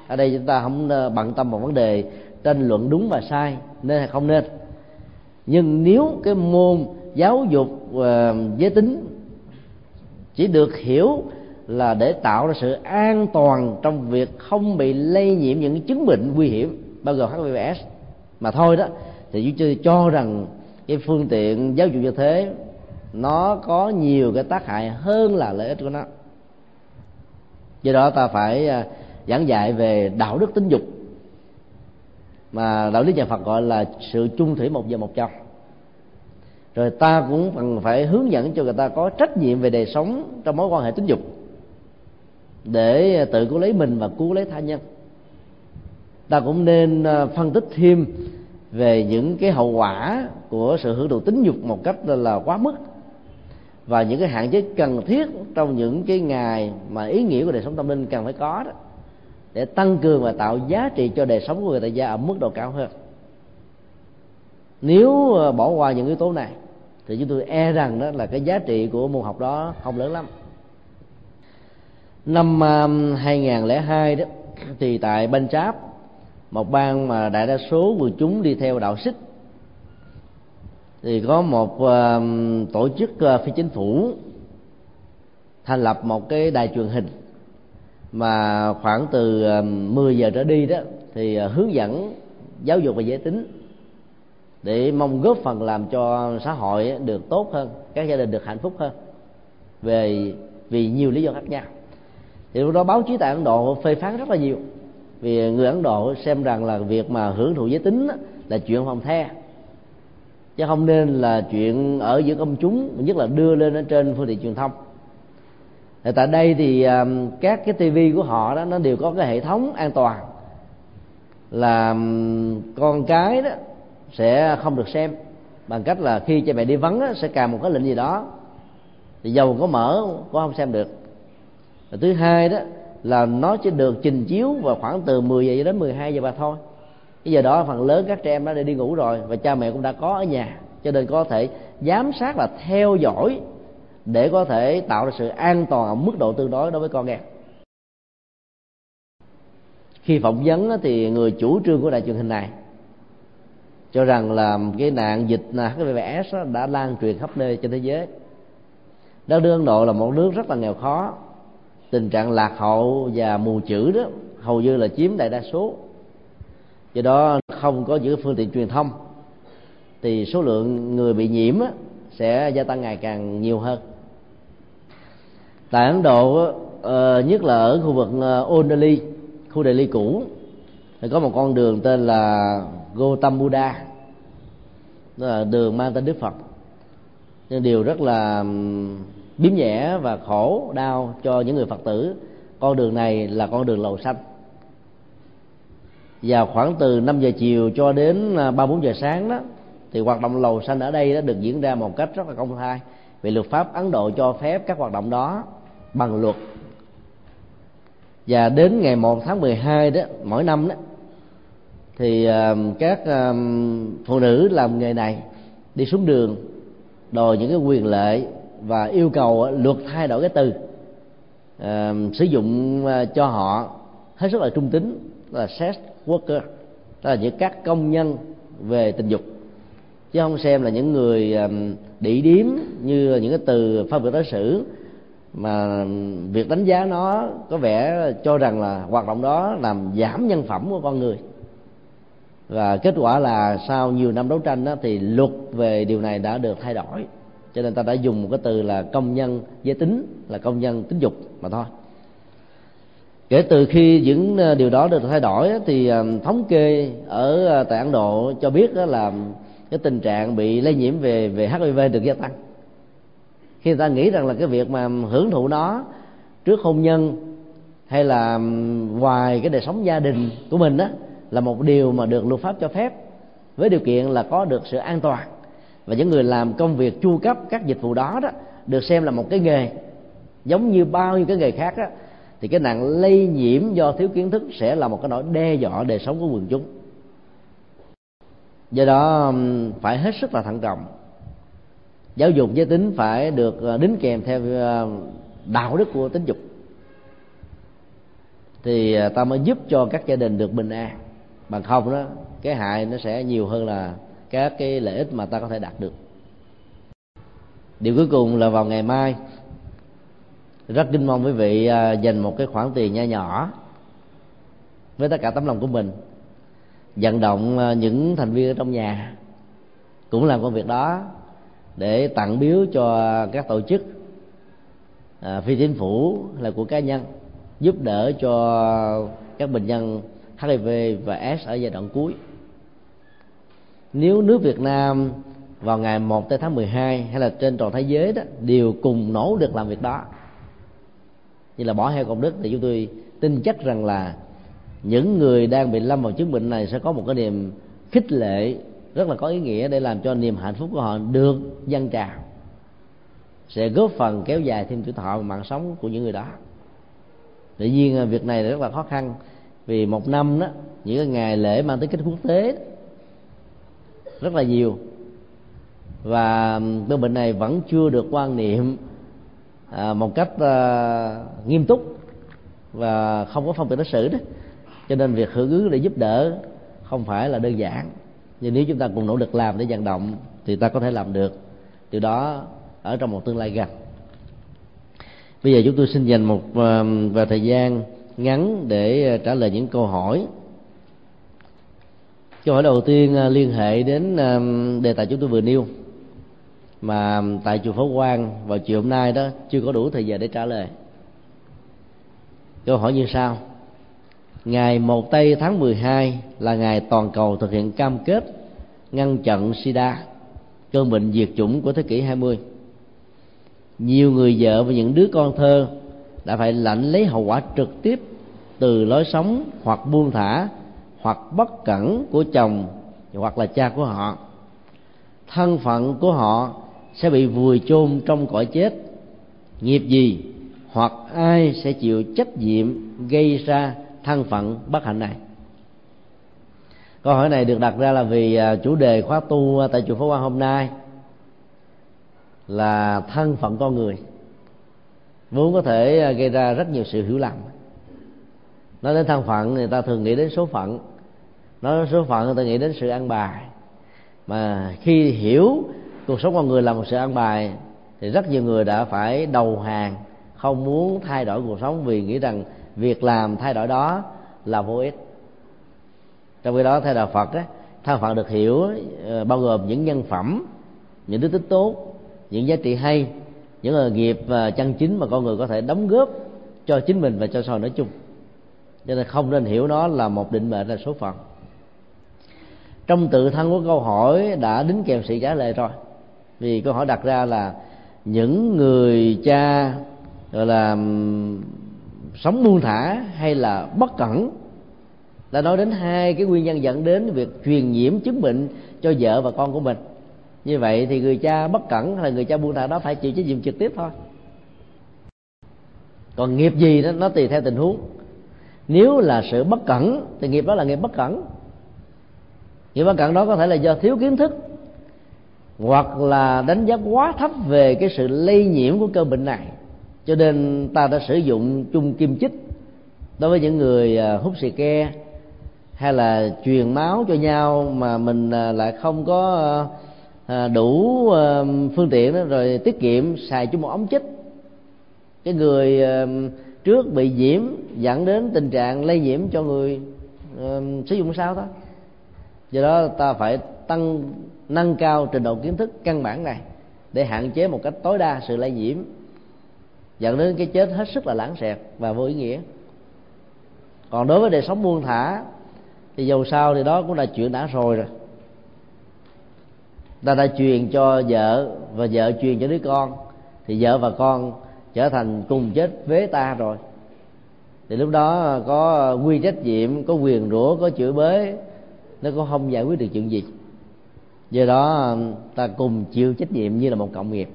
Ở đây chúng ta không bận tâm vào vấn đề tranh luận đúng và sai, nên hay không nên. Nhưng nếu cái môn giáo dục uh, giới tính chỉ được hiểu là để tạo ra sự an toàn trong việc không bị lây nhiễm những chứng bệnh nguy hiểm bao gồm H I V AIDS mà thôi đó, thì chúng tôi cho rằng cái phương tiện giáo dục như thế nó có nhiều cái tác hại hơn là lợi ích của nó. Do đó ta phải giảng dạy về đạo đức tính dục, mà đạo lý nhà Phật gọi là sự chung thủy một vợ một chồng. Rồi ta cũng cần phải hướng dẫn cho người ta có trách nhiệm về đời sống trong mối quan hệ tính dục, để tự cứu lấy mình và cứu lấy tha nhân. Ta cũng nên phân tích thêm về những cái hậu quả của sự hưởng thụ tính dục một cách là quá mức, và những cái hạn chế cần thiết trong những cái ngày mà ý nghĩa của đời sống tâm linh cần phải có đó, để tăng cường và tạo giá trị cho đời sống của người tại gia ở mức độ cao hơn. Nếu bỏ qua những yếu tố này thì chúng tôi e rằng đó là cái giá trị của môn học đó không lớn lắm. Năm hai không không hai đó thì tại Bên Cháp, một bang mà đại đa số người chúng đi theo đạo Xích, thì có một tổ chức phi chính phủ thành lập một cái đài truyền hình, mà khoảng từ mười giờ trở đi đó thì hướng dẫn giáo dục về giới tính, để mong góp phần làm cho xã hội được tốt hơn, các gia đình được hạnh phúc hơn, về vì nhiều lý do khác nhau. Thì lúc đó báo chí tại Ấn Độ phê phán rất là nhiều, vì người Ấn Độ xem rằng là việc mà hưởng thụ giới tính là chuyện phòng the, chứ không nên là chuyện ở giữa công chúng, nhất là đưa lên ở trên phương tiện truyền thông. Thì tại đây thì các cái tivi của họ đó nó đều có cái hệ thống an toàn, là con cái đó sẽ không được xem, bằng cách là khi cha mẹ đi vắng á, sẽ cài một cái lệnh gì đó, thì dầu có mở cũng không xem được. Và thứ hai đó là nó chỉ được trình chiếu vào khoảng từ mười giờ đến mười hai giờ mà thôi. Cái giờ đó phần lớn các trẻ em đã đi ngủ rồi, và cha mẹ cũng đã có ở nhà, cho nên có thể giám sát và theo dõi để có thể tạo ra sự an toàn ở mức độ tương đối đối với con em. Khi phỏng vấn á, thì người chủ trương của đài truyền hình này cho rằng là cái nạn dịch H I V AIDS đã lan truyền khắp nơi trên thế giới. Đất nước Ấn Độ là một nước rất là nghèo khó, tình trạng lạc hậu và mù chữ đó hầu như là chiếm đại đa số. Do đó không có những phương tiện truyền thông thì số lượng người bị nhiễm sẽ gia tăng ngày càng nhiều hơn. Tại Ấn Độ, nhất là ở khu vực Old Delhi, khu Delhi cũ, thì có một con đường tên là Gô Tam Buda, đó là đường mang tên Đức Phật. Nhưng điều rất là biếm nhẽ và khổ đau cho những người Phật tử, con đường này là con đường lầu xanh. Vào khoảng từ năm giờ chiều cho đến ba bốn giờ sáng đó, thì hoạt động lầu xanh ở đây đã được diễn ra một cách rất là công khai, vì luật pháp Ấn Độ cho phép các hoạt động đó bằng luật. Và đến ngày một tháng mười hai đó, mỗi năm đó, thì các phụ nữ làm nghề này đi xuống đường đòi những cái quyền lợi và yêu cầu luật thay đổi cái từ à, sử dụng cho họ hết sức là trung tính, là sex worker, đó là những các công nhân về tình dục, chứ không xem là những người đĩ điếm như những cái từ phân biệt đối xử, mà việc đánh giá nó có vẻ cho rằng là hoạt động đó làm giảm nhân phẩm của con người. Và kết quả là sau nhiều năm đấu tranh đó, thì luật về điều này đã được thay đổi, cho nên ta đã dùng một cái từ là công nhân giới tính, là công nhân tính dục mà thôi. Kể từ khi những điều đó được thay đổi thì thống kê ở tại Ấn Độ cho biết đó là cái tình trạng bị lây nhiễm về về hát i vê được gia tăng. Khi ta nghĩ rằng là cái việc mà hưởng thụ nó trước hôn nhân hay là ngoài cái đời sống gia đình của mình đó, là một điều mà được luật pháp cho phép, với điều kiện là có được sự an toàn, và những người làm công việc chu cấp các dịch vụ đó đó được xem là một cái nghề giống như bao nhiêu cái nghề khác đó, thì cái nạn lây nhiễm do thiếu kiến thức sẽ là một cái nỗi đe dọa đời sống của quần chúng. Do đó phải hết sức là thận trọng. Giáo dục giới tính phải được đính kèm theo đạo đức của tính dục, thì ta mới giúp cho các gia đình được bình an. Bằng không đó, cái hại nó sẽ nhiều hơn là các cái lợi ích mà ta có thể đạt được. Điều cuối cùng là vào ngày mai, rất kính mong quý vị dành một cái khoản tiền nho nhỏ với tất cả tấm lòng của mình, vận động những thành viên ở trong nhà cũng làm công việc đó, để tặng biếu cho các tổ chức à, phi chính phủ là của cá nhân, giúp đỡ cho các bệnh nhân hát i vê và AIDS ở giai đoạn cuối. Nếu nước Việt Nam vào ngày một tới tháng mười hai hay là trên toàn thế giới đó đều cùng nỗ lực làm việc đó, như là bỏ heo công đức, thì chúng tôi tin chắc rằng là những người đang bị lâm vào chứng bệnh này sẽ có một cái niềm khích lệ rất là có ý nghĩa, để làm cho niềm hạnh phúc của họ được dâng trào, sẽ góp phần kéo dài thêm tuổi thọ và mạng sống của những người đó. Tự nhiên việc này rất là khó khăn, vì một năm đó những cái ngày lễ mang tính cách quốc tế rất là nhiều, và căn bệnh này vẫn chưa được quan niệm à, một cách à, nghiêm túc và không có phân biệt đối xử đó, cho nên việc hưởng ứng để giúp đỡ không phải là đơn giản. Nhưng nếu chúng ta cùng nỗ lực làm để vận động thì ta có thể làm được điều đó ở trong một tương lai gần. Bây giờ chúng tôi xin dành một vài thời gian ngắn để trả lời những câu hỏi. Câu hỏi đầu tiên liên hệ đến đề tài chúng tôi vừa nêu, mà tại chùa Phổ Quang vào chiều hôm nay đó chưa có đủ thời giờ để trả lời. Câu hỏi như sau: ngày một tây tháng mười hai là ngày toàn cầu thực hiện cam kết ngăn chặn SIDA, cơn bệnh diệt chủng của thế kỷ hai mươi. Nhiều người vợ và những đứa con thơ đã phải lãnh lấy hậu quả trực tiếp từ lối sống hoặc buông thả hoặc bất cẩn của chồng hoặc là cha của họ. Thân phận của họ sẽ bị vùi chôn trong cõi chết. Nghiệp gì hoặc ai sẽ chịu trách nhiệm gây ra thân phận bất hạnh này? Câu hỏi này được đặt ra là vì chủ đề khóa tu tại chùa Pháp Hoa hôm nay là thân phận con người, vốn có thể gây ra rất nhiều sự hiểu lầm. Nói đến thân phận, người ta thường nghĩ đến số phận, nói đến số phận người ta nghĩ đến sự an bài, mà khi hiểu cuộc sống con người là một sự an bài thì rất nhiều người đã phải đầu hàng, không muốn thay đổi cuộc sống vì nghĩ rằng việc làm thay đổi đó là vô ích. Trong khi đó theo đạo Phật á, theo Phật được hiểu bao gồm những nhân phẩm, những đức tính tốt, những giá trị hay, những nghề nghiệp chân chính mà con người có thể đóng góp cho chính mình và cho xã hội nói chung. Cho nên không nên hiểu nó là một định mệnh, là số phận. Trong tự thân của câu hỏi đã đính kèm sự trả lời rồi, vì câu hỏi đặt ra là những người cha gọi là sống buông thả hay là bất cẩn đã nói đến hai cái nguyên nhân dẫn đến việc truyền nhiễm chứng bệnh cho vợ và con của mình. Như vậy thì người cha bất cẩn hay là người cha buông thả đó phải chịu trách nhiệm trực tiếp thôi. Còn nghiệp gì đó nó tùy theo tình huống. Nếu là sự bất cẩn thì nghiệp đó là nghiệp bất cẩn. Nghiệp bất cẩn đó có thể là do thiếu kiến thức, hoặc là đánh giá quá thấp về cái sự lây nhiễm của căn bệnh này, cho nên ta đã sử dụng chung kim chích đối với những người hút xì ke hay là truyền máu cho nhau mà mình lại không có đủ phương tiện đó, rồi tiết kiệm xài chung một ống chích. Cái người trước bị nhiễm dẫn đến tình trạng lây nhiễm cho người sử dụng sau đó. Do đó ta phải tăng nâng cao trình độ kiến thức căn bản này để hạn chế một cách tối đa sự lây nhiễm, dẫn đến cái chết hết sức là lãng xẹt và vô ý nghĩa. Còn đối với đời sống buông thả thì dầu sao thì đó cũng là chuyện đã rồi rồi. Ta đã truyền cho vợ và vợ truyền cho đứa con, thì vợ và con trở thành cùng chết với ta rồi. Thì lúc đó có quy trách nhiệm, có quyền rủa, có chửi bới, nó cũng không giải quyết được chuyện gì. Do đó ta cùng chịu trách nhiệm như là một cộng nghiệp.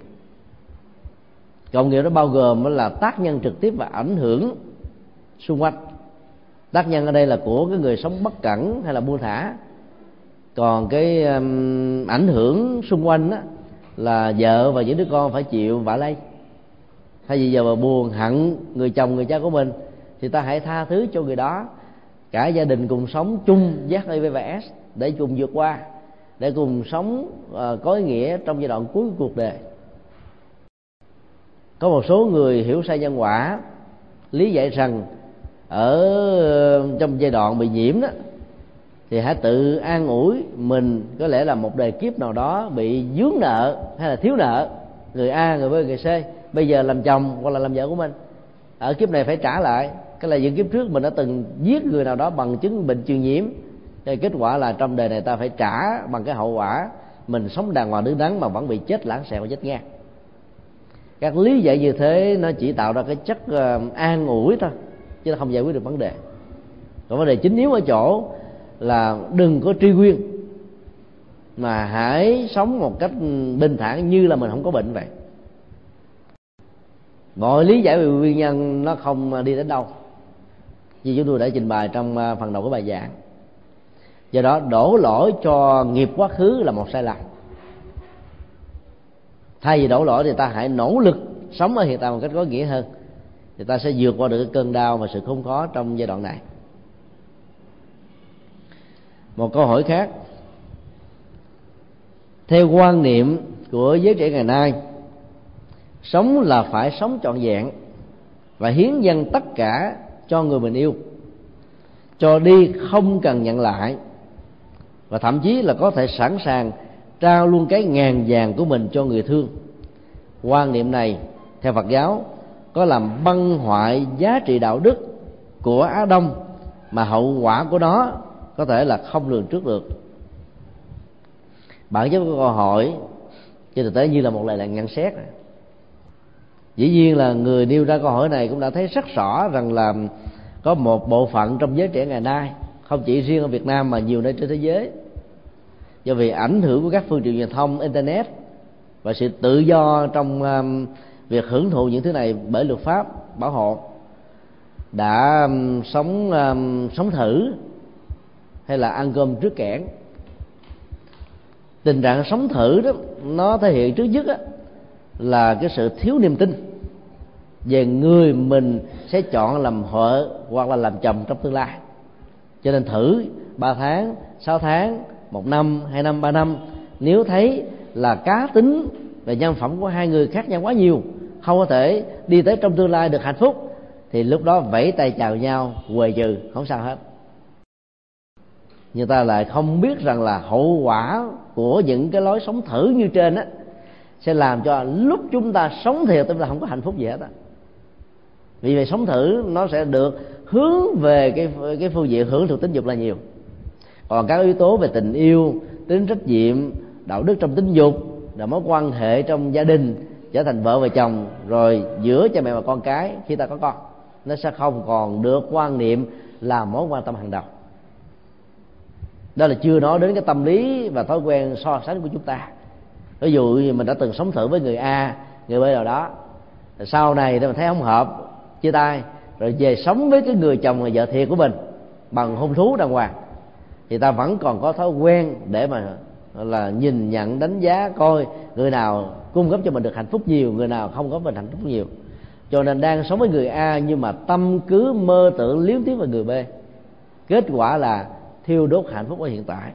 Cộng nghiệp nó bao gồm là tác nhân trực tiếp và ảnh hưởng xung quanh. Tác nhân ở đây là của cái người sống bất cẩn hay là buông thả. Còn cái um, ảnh hưởng xung quanh á, là vợ và những đứa con phải chịu vạ lây. Thay vì giờ mà buồn hận người chồng, người cha của mình, thì ta hãy tha thứ cho người đó. Cả gia đình cùng sống chung với H I V và AIDS để cùng vượt qua, để cùng sống uh, có ý nghĩa trong giai đoạn cuối cuộc đời. Có một số người hiểu sai nhân quả, lý giải rằng ở trong giai đoạn bị nhiễm đó thì hãy tự an ủi mình có lẽ là một đời kiếp nào đó bị vướng nợ hay là thiếu nợ người A, người B, người C. Bây giờ làm chồng hoặc là làm vợ của mình, ở kiếp này phải trả lại, cái là những kiếp trước mình đã từng giết người nào đó bằng chứng bệnh truyền nhiễm. Thì kết quả là trong đời này ta phải trả bằng cái hậu quả mình sống đàng hoàng đứng đắn mà vẫn bị chết lãng xẹo và chết ngang. Các lý giải như thế nó chỉ tạo ra cái chất an ủi thôi, chứ nó không giải quyết được vấn đề. Còn vấn đề chính yếu ở chỗ là đừng có truy nguyên, mà hãy sống một cách bình thản như là mình không có bệnh vậy. Mọi lý giải về nguyên nhân nó không đi đến đâu, như chúng tôi đã trình bày trong phần đầu của bài giảng. Do đó đổ lỗi cho nghiệp quá khứ là một sai lầm. Thay vì đổ lỗi thì ta hãy nỗ lực sống ở hiện tại một cách có nghĩa hơn, thì ta sẽ vượt qua được cái cơn đau và sự khốn khó trong giai đoạn này. Một câu hỏi khác: theo quan niệm của giới trẻ ngày nay, sống là phải sống trọn vẹn và hiến dâng tất cả cho người mình yêu, cho đi không cần nhận lại, và thậm chí là có thể sẵn sàng trao luôn cái ngàn vàng của mình cho người thương. Quan niệm này theo Phật giáo có làm băng hoại giá trị đạo đức của Á Đông, mà hậu quả của nó có thể là không lường trước được. Bản chất của câu hỏi trên thực tế như là một lời là nhận xét. Dĩ nhiên là người nêu ra câu hỏi này cũng đã thấy rất rõ rằng là có một bộ phận trong giới trẻ ngày nay, không chỉ riêng ở Việt Nam mà nhiều nơi trên thế giới, do vì ảnh hưởng của các phương tiện truyền thông, internet và sự tự do trong um, việc hưởng thụ những thứ này bởi luật pháp bảo hộ, đã um, sống um, sống thử hay là ăn cơm trước kẽn. Tình trạng sống thử đó nó thể hiện trước nhất á, là cái sự thiếu niềm tin về người mình sẽ chọn làm vợ hoặc là làm chồng trong tương lai. Cho nên thử ba tháng, sáu tháng, một năm, hai năm, ba năm, nếu thấy là cá tính và nhân phẩm của hai người khác nhau quá nhiều, không có thể đi tới trong tương lai được hạnh phúc, thì lúc đó vẫy tay chào nhau, huề trừ, không sao hết. người ta lại không biết rằng là hậu quả của những cái lối sống thử như trên á sẽ làm cho lúc chúng ta sống thiệt chúng ta không có hạnh phúc gì hết á. Vì vậy sống thử nó sẽ được hướng về cái cái phương diện hưởng thụ tính dục là nhiều, còn các yếu tố về tình yêu, tính trách nhiệm, đạo đức trong tính dục, là mối quan hệ trong gia đình trở thành vợ và chồng, rồi giữa cha mẹ và con cái khi ta có con, nó sẽ không còn được quan niệm là mối quan tâm hàng đầu. Đó là chưa nói đến cái tâm lý và thói quen so sánh của chúng ta. Ví dụ mình đã từng sống thử với người A, người B nào đó, rồi sau này mình thấy không hợp, chia tay, rồi về sống với cái người chồng và vợ thiệt của mình bằng hôn thú đàng hoàng, thì ta vẫn còn có thói quen để mà là nhìn nhận đánh giá coi người nào cung cấp cho mình được hạnh phúc nhiều, người nào không có mình hạnh phúc nhiều. Cho nên đang sống với người A nhưng mà tâm cứ mơ tưởng liếm tiếc về người B, kết quả là thiêu đốt hạnh phúc ở hiện tại.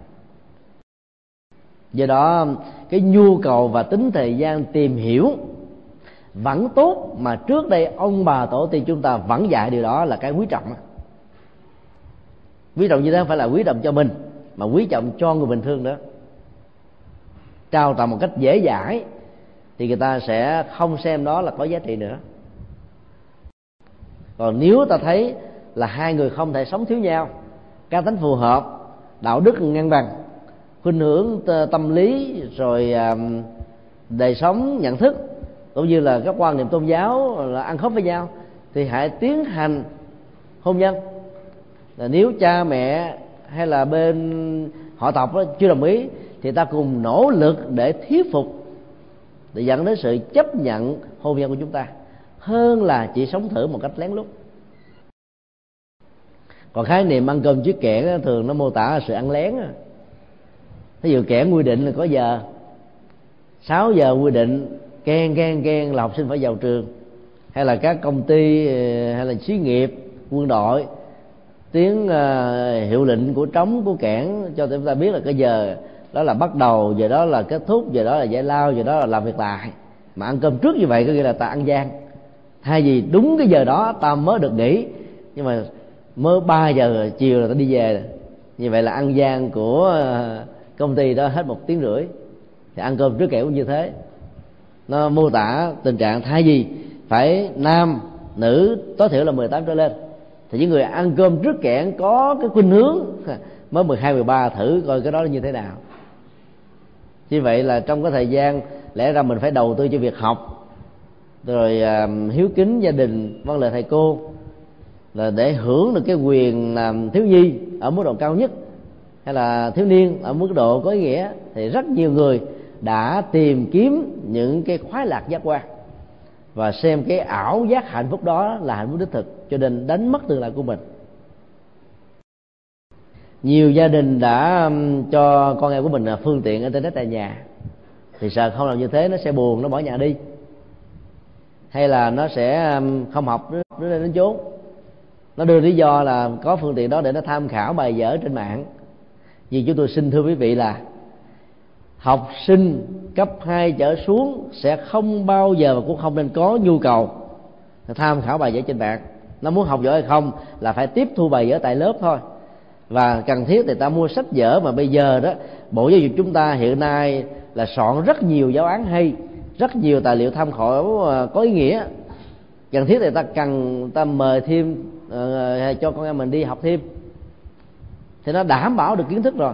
Do đó cái nhu cầu và tính thời gian tìm hiểu vẫn tốt, mà trước đây ông bà tổ tiên chúng ta vẫn dạy điều đó là cái quý trọng. Quý trọng như thế không phải là quý trọng cho mình, mà quý trọng cho người bình thường nữa. Trao tặng một cách dễ dãi thì người ta sẽ không xem đó là có giá trị nữa. Còn nếu ta thấy là hai người không thể sống thiếu nhau, cá tính phù hợp, đạo đức ngang bằng, khuynh hướng tâm lý, rồi đời sống nhận thức cũng như là các quan niệm tôn giáo là ăn khớp với nhau, thì hãy tiến hành hôn nhân. Là nếu cha mẹ hay là bên họ tộc chưa đồng ý thì ta cùng nỗ lực để thuyết phục để dẫn đến sự chấp nhận hôn nhân của chúng ta, hơn là chỉ sống thử một cách lén lút. Còn khái niệm ăn cơm trước kẽn thường nó mô tả sự ăn lén. Ví dụ kẽn quy định là có giờ, sáu giờ quy định keng keng keng là học sinh phải vào trường, hay là các công ty hay là xí nghiệp, quân đội tiếng uh, hiệu lệnh của trống của kẽn cho chúng ta biết là cái giờ đó là bắt đầu, giờ đó là kết thúc, giờ đó là giải lao, giờ đó là làm việc lại. Mà ăn cơm trước như vậy có nghĩa là ta ăn gian. Thay vì đúng cái giờ đó ta mới được nghỉ, nhưng mà mới ba giờ chiều là ta đi về. Như vậy là ăn gian của công ty đó hết một tiếng rưỡi. Thì ăn cơm trước kẽn cũng như thế. Nó mô tả tình trạng thay vì phải nam, nữ tối thiểu là mười tám trở lên, thì những người ăn cơm trước kẽn có cái khuynh hướng mới mười hai, mười ba thử coi cái đó là như thế nào. Như vậy là trong cái thời gian lẽ ra mình phải đầu tư cho việc học, rồi uh, hiếu kính gia đình, vâng lời thầy cô, là để hưởng được cái quyền làm thiếu nhi ở mức độ cao nhất, hay là thiếu niên ở mức độ có ý nghĩa, thì rất nhiều người đã tìm kiếm những cái khoái lạc giác quan và xem cái ảo giác hạnh phúc đó là hạnh phúc đích thực, cho nên đánh mất tương lai của mình. Nhiều gia đình đã cho con em của mình phương tiện internet tại nhà, thì sợ không làm như thế nó sẽ buồn, nó bỏ nhà đi, hay là nó sẽ không học nó lên đến chốn. Nó đưa lý do là có phương tiện đó để nó tham khảo bài vở trên mạng. Vì chúng tôi xin thưa quý vị là học sinh cấp hai trở xuống sẽ không bao giờ và cũng không nên có nhu cầu tham khảo bài vở trên mạng. Nó muốn học giỏi hay không là phải tiếp thu bài vở tại lớp thôi, và cần thiết thì ta mua sách vở. Mà bây giờ đó, Bộ Giáo dục chúng ta hiện nay là soạn rất nhiều giáo án hay, rất nhiều tài liệu tham khảo có ý nghĩa. Cần thiết thì ta cần ta mời thêm uh, cho con em mình đi học thêm, thì nó đảm bảo được kiến thức rồi.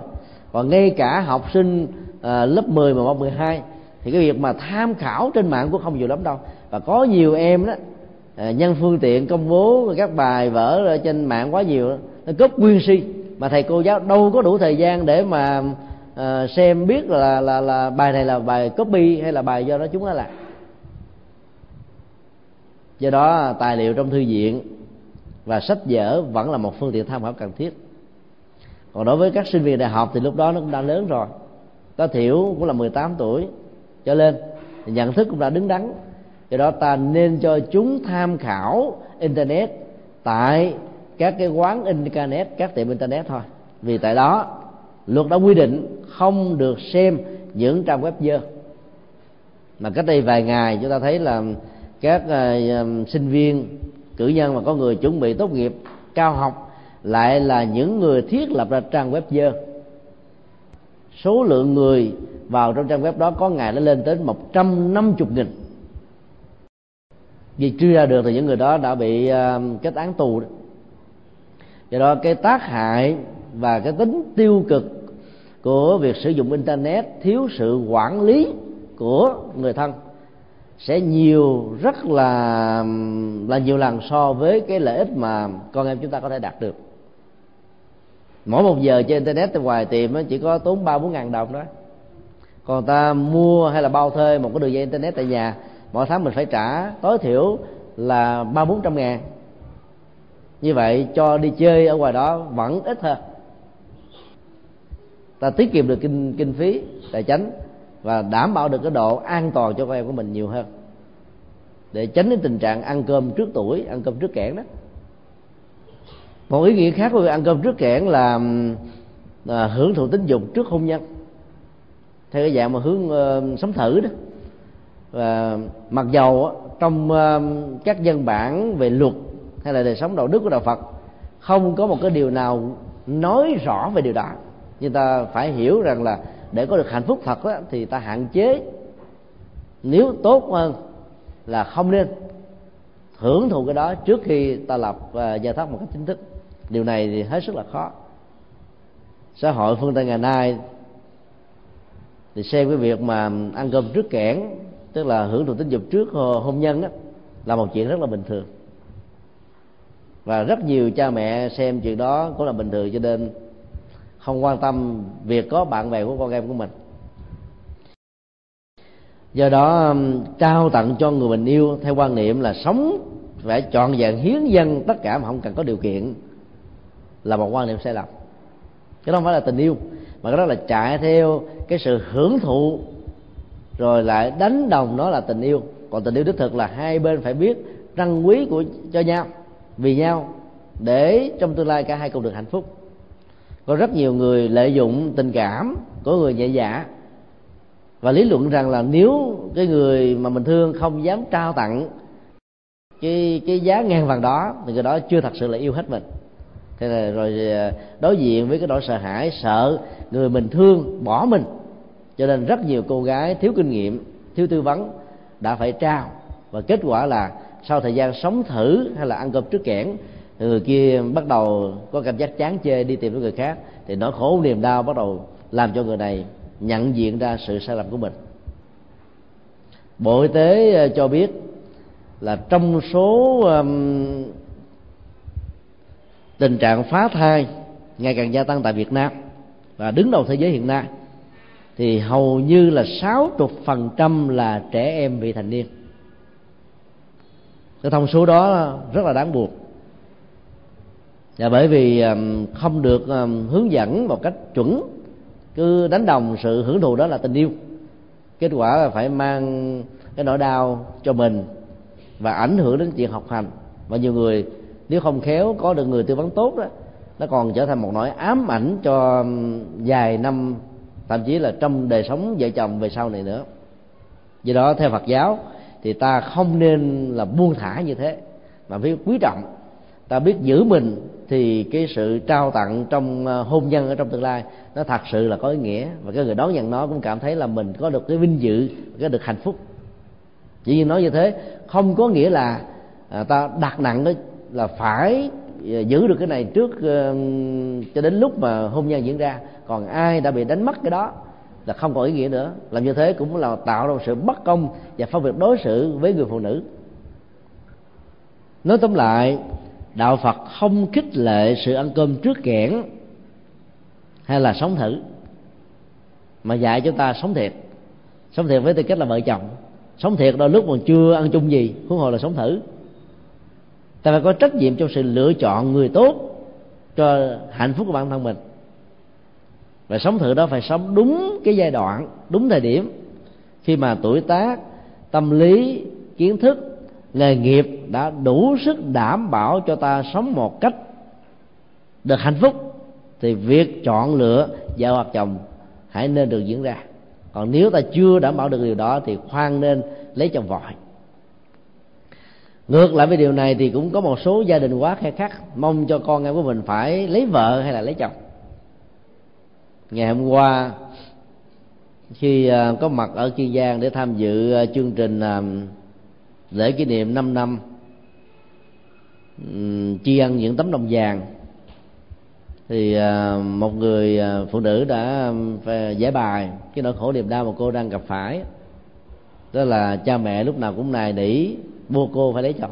Còn ngay cả học sinh uh, lớp mười, mười một, mười hai thì cái việc mà tham khảo trên mạng cũng không nhiều lắm đâu. Và có nhiều em đó uh, nhân phương tiện công bố các bài vở trên mạng quá nhiều, nó cướp nguyên si, mà thầy cô giáo đâu có đủ thời gian để mà uh, xem biết là, là là bài này là bài copy hay là bài do đó chúng nó làm. Do đó tài liệu trong thư viện và sách vở vẫn là một phương tiện tham khảo cần thiết. Còn đối với các sinh viên đại học thì lúc đó nó cũng đã lớn rồi, tối thiểu cũng là mười tám tuổi trở lên, thì nhận thức cũng đã đứng đắn. Do đó ta nên cho chúng tham khảo internet tại các cái quán internet, các tiệm internet thôi. Vì tại đó luật đã quy định không được xem những trang web dơ. Mà cách đây vài ngày chúng ta thấy là các uh, sinh viên cử nhân và có người chuẩn bị tốt nghiệp cao học lại là những người thiết lập ra trang web dơ. Số lượng người vào trong trang web đó có ngày nó lên tới một trăm năm mươi nghìn. Vì chưa ra được thì những người đó đã bị uh, kết án tù. Do đó cái tác hại và cái tính tiêu cực của việc sử dụng internet, thiếu sự quản lý của người thân sẽ nhiều, rất là là nhiều lần so với cái lợi ích mà con em chúng ta có thể đạt được. Mỗi một giờ trên internet từ ngoài tiệm chỉ có tốn ba bốn ngàn đồng đó, còn ta mua hay là bao thuê một cái đường dây internet tại nhà, mỗi tháng mình phải trả tối thiểu là ba bốn trăm ngàn. Như vậy cho đi chơi ở ngoài đó vẫn ít hơn, ta tiết kiệm được kinh kinh phí tài chính và đảm bảo được cái độ an toàn cho con em của mình nhiều hơn, để tránh đến tình trạng ăn cơm trước tuổi, ăn cơm trước kẽm đó. Một ý nghĩa khác của ăn cơm trước kẽm là, là hưởng thụ tính dục trước hôn nhân theo cái dạng mà hướng uh, sống thử đó. Và mặc dầu trong uh, các văn bản về luật hay là đời sống đạo đức của Đạo Phật không có một cái điều nào nói rõ về điều đó, nhưng ta phải hiểu rằng là để có được hạnh phúc thật đó, thì ta hạn chế, nếu tốt hơn là không nên hưởng thụ cái đó trước khi ta lập uh, gia thất một cách chính thức. Điều này thì hết sức là khó. Xã hội phương Tây ngày nay thì xem cái việc mà ăn cơm trước kẽm, tức là hưởng thụ tính dục trước hôn nhân đó, là một chuyện rất là bình thường, và rất nhiều cha mẹ xem chuyện đó cũng là bình thường, cho nên không quan tâm việc có bạn bè của con em của mình. Do đó trao tặng cho người mình yêu theo quan niệm là sống phải trọn vẹn, hiến dâng tất cả mà không cần có điều kiện là một quan niệm sai lầm. Cái đó không phải là tình yêu, mà cái đó là chạy theo cái sự hưởng thụ rồi lại đánh đồng nó là tình yêu. Còn tình yêu đích thực là hai bên phải biết trân quý của cho nhau, vì nhau, để trong tương lai cả hai cùng được hạnh phúc. Có rất nhiều người lợi dụng tình cảm của người nhẹ dạ và lý luận rằng là nếu cái người mà mình thương không dám trao tặng cái cái giá ngang vàng đó thì người đó chưa thật sự là yêu hết mình. Thế là rồi đối diện với cái nỗi sợ hãi, sợ người mình thương bỏ mình, cho nên rất nhiều cô gái thiếu kinh nghiệm, thiếu tư vấn đã phải trao, và kết quả là sau thời gian sống thử hay là ăn cơm trước kẽm, người kia bắt đầu có cảm giác chán chê, đi tìm với người khác, thì nỗi khổ niềm đau bắt đầu làm cho người này nhận diện ra sự sai lầm của mình. Bộ Y tế cho biết là trong số um, tình trạng phá thai ngày càng gia tăng tại Việt Nam và đứng đầu thế giới hiện nay, thì hầu như là sáu mươi phần trăm là trẻ em vị thành niên. Cái thông số đó rất là đáng buồn, là bởi vì không được hướng dẫn một cách chuẩn, cứ đánh đồng sự hưởng thụ đó là tình yêu. Kết quả là phải mang cái nỗi đau cho mình và ảnh hưởng đến chuyện học hành. Và nhiều người nếu không khéo có được người tư vấn tốt đó, nó còn trở thành một nỗi ám ảnh cho vài năm, thậm chí là trong đời sống vợ chồng về sau này nữa. Do đó theo Phật giáo thì ta không nên là buông thả như thế, mà phải quý trọng. Ta biết giữ mình thì cái sự trao tặng trong hôn nhân ở trong tương lai nó thật sự là có ý nghĩa, và cái người đón nhận nó cũng cảm thấy là mình có được cái vinh dự, có được hạnh phúc. Chỉ như nói như thế không có nghĩa là ta đặt nặng đó là phải giữ được cái này trước cho đến lúc mà hôn nhân diễn ra. Còn ai đã bị đánh mất cái đó là không có ý nghĩa nữa. Làm như thế cũng là tạo ra một sự bất công và phân biệt đối xử với người phụ nữ. Nói tóm lại, Đạo Phật không khích lệ sự ăn cơm trước kẽm hay là sống thử, mà dạy chúng ta sống thiệt. Sống thiệt với tư cách là vợ chồng, sống thiệt đôi lúc còn chưa ăn chung gì, huống hồ là sống thử. Ta phải có trách nhiệm trong sự lựa chọn người tốt cho hạnh phúc của bản thân mình. Và sống thử đó phải sống đúng cái giai đoạn, đúng thời điểm, khi mà tuổi tác, tâm lý, kiến thức, nghề nghiệp đã đủ sức đảm bảo cho ta sống một cách được hạnh phúc, thì việc chọn lựa vợ hoặc chồng hãy nên được diễn ra. Còn nếu ta chưa đảm bảo được điều đó thì khoan nên lấy chồng vội. Ngược lại với điều này thì cũng có một số gia đình quá khe khắc, mong cho con em của mình phải lấy vợ hay là lấy chồng. Ngày hôm qua khi có mặt ở Kiên Giang để tham dự chương trình lễ kỷ niệm năm năm tri ân những tấm lòng vàng, thì một người phụ nữ đã giải bài cái nỗi khổ niềm đau mà cô đang gặp phải, đó là cha mẹ lúc nào cũng nài nỉ buộc cô phải lấy chồng.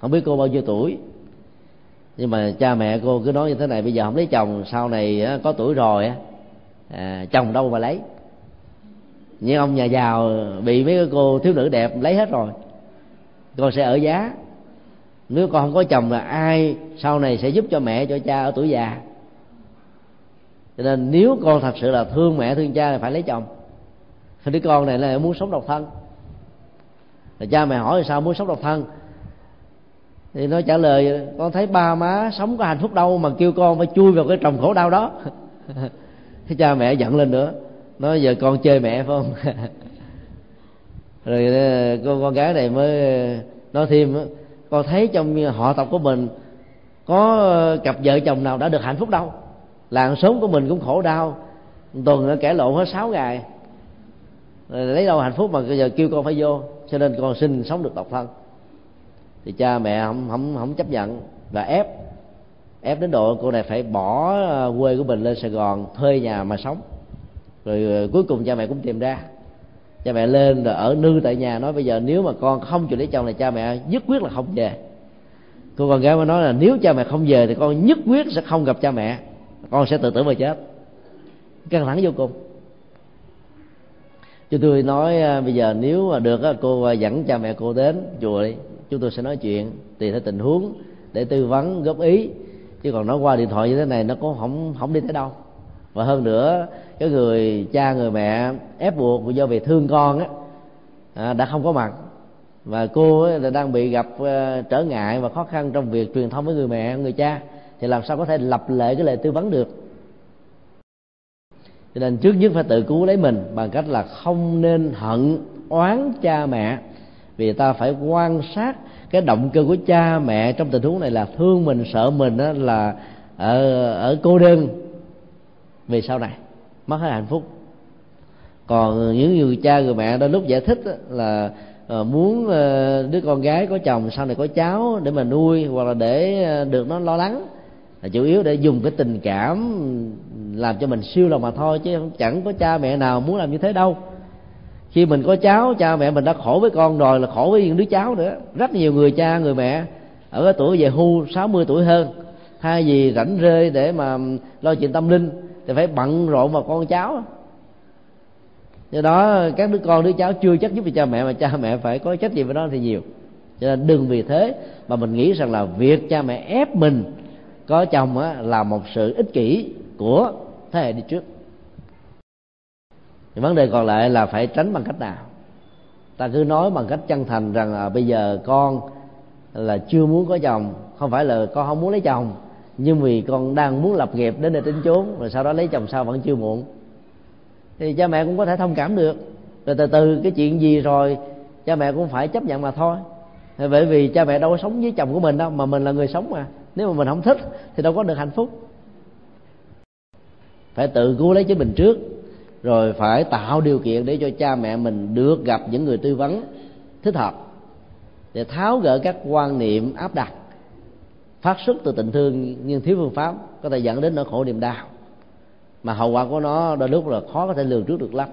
Không biết cô bao nhiêu tuổi, nhưng mà cha mẹ cô cứ nói như thế này: bây giờ không lấy chồng, sau này có tuổi rồi à, chồng đâu mà lấy. Nhưng ông nhà giàu bị mấy cô thiếu nữ đẹp lấy hết rồi, con sẽ ở giá. Nếu con không có chồng là ai sau này sẽ giúp cho mẹ, cho cha ở tuổi già. Cho nên nếu con thật sự là thương mẹ thương cha thì phải lấy chồng. Đứa con này là muốn sống độc thân. Rồi cha mẹ hỏi sao muốn sống độc thân, thì nó trả lời: con thấy ba má sống có hạnh phúc đâu mà kêu con phải chui vào cái tròng khổ đau đó. Thế cha mẹ giận lên nữa, nói: giờ con chơi mẹ phải không? Rồi cô con gái này mới nói thêm: con thấy trong họ tộc của mình có cặp vợ chồng nào đã được hạnh phúc đâu, làng xóm của mình cũng khổ đau, tuần nó cãi lộn hết sáu ngày, rồi lấy đâu hạnh phúc mà giờ kêu con phải vô, cho nên con xin sống được độc thân. Thì cha mẹ không không không chấp nhận và ép ép đến độ cô này phải bỏ quê của mình lên Sài Gòn thuê nhà mà sống. Rồi cuối cùng cha mẹ cũng tìm ra, cha mẹ lên rồi ở nương tại nhà, nói: bây giờ nếu mà con không chịu lấy chồng này cha mẹ nhất quyết là không về. Cô con gái mới nói là nếu cha mẹ không về thì con nhất quyết sẽ không gặp cha mẹ, con sẽ tự tử mà chết. Căng thẳng vô cùng. Chúng tôi nói bây giờ nếu mà được cô dẫn cha mẹ cô đến chùa đi, chúng tôi sẽ nói chuyện tùy theo tình huống để tư vấn góp ý, chứ còn nói qua điện thoại như thế này nó cũng không không đi tới đâu. Và hơn nữa cái người cha người mẹ ép buộc do vì thương con á đã không có mặt, và cô ấy là đang bị gặp trở ngại và khó khăn trong việc truyền thông với người mẹ người cha, thì làm sao có thể lập lệ cái lời tư vấn được. Cho nên trước nhất phải tự cứu lấy mình bằng cách là không nên hận oán cha mẹ, vì ta phải quan sát cái động cơ của cha mẹ trong tình huống này là thương mình, sợ mình đó là ở, ở cô đơn vì sau này mất hết hạnh phúc. Còn những người cha người mẹ đôi lúc giải thích là muốn đứa con gái có chồng sau này có cháu để mà nuôi, hoặc là để được nó lo lắng, là chủ yếu để dùng cái tình cảm làm cho mình siêu lòng mà thôi, chứ chẳng có cha mẹ nào muốn làm như thế đâu. Khi mình có cháu, cha mẹ mình đã khổ với con rồi là khổ với những đứa cháu nữa. Rất nhiều người cha người mẹ ở cái tuổi về hưu sáu mươi tuổi hơn, thay vì rảnh rơi để mà lo chuyện tâm linh thì phải bận rộn vào con cháu. Do đó các đứa con đứa cháu chưa chắc giúp cho cha mẹ, mà cha mẹ phải có trách nhiệm với nó thì nhiều. Cho nên đừng vì thế mà mình nghĩ rằng là việc cha mẹ ép mình có chồng á, là một sự ích kỷ của thế hệ đi trước. Thì vấn đề còn lại là phải tránh bằng cách nào? Ta cứ nói bằng cách chân thành rằng là bây giờ con là chưa muốn có chồng, không phải là con không muốn lấy chồng, nhưng vì con đang muốn lập nghiệp đến nơi tính chốn, rồi sau đó lấy chồng sau vẫn chưa muộn. Thì cha mẹ cũng có thể thông cảm được. Rồi từ từ cái chuyện gì rồi cha mẹ cũng phải chấp nhận mà thôi. Bởi vì cha mẹ đâu có sống với chồng của mình đâu, mà mình là người sống mà. Nếu mà mình không thích thì đâu có được hạnh phúc. Phải tự cứu lấy chính mình trước, rồi phải tạo điều kiện để cho cha mẹ mình được gặp những người tư vấn thích hợp, để tháo gỡ các quan niệm áp đặt phát xuất từ tình thương nhưng thiếu phương pháp, có thể dẫn đến nỗi khổ niềm đau mà hậu quả của nó đôi lúc là khó có thể lường trước được lắm.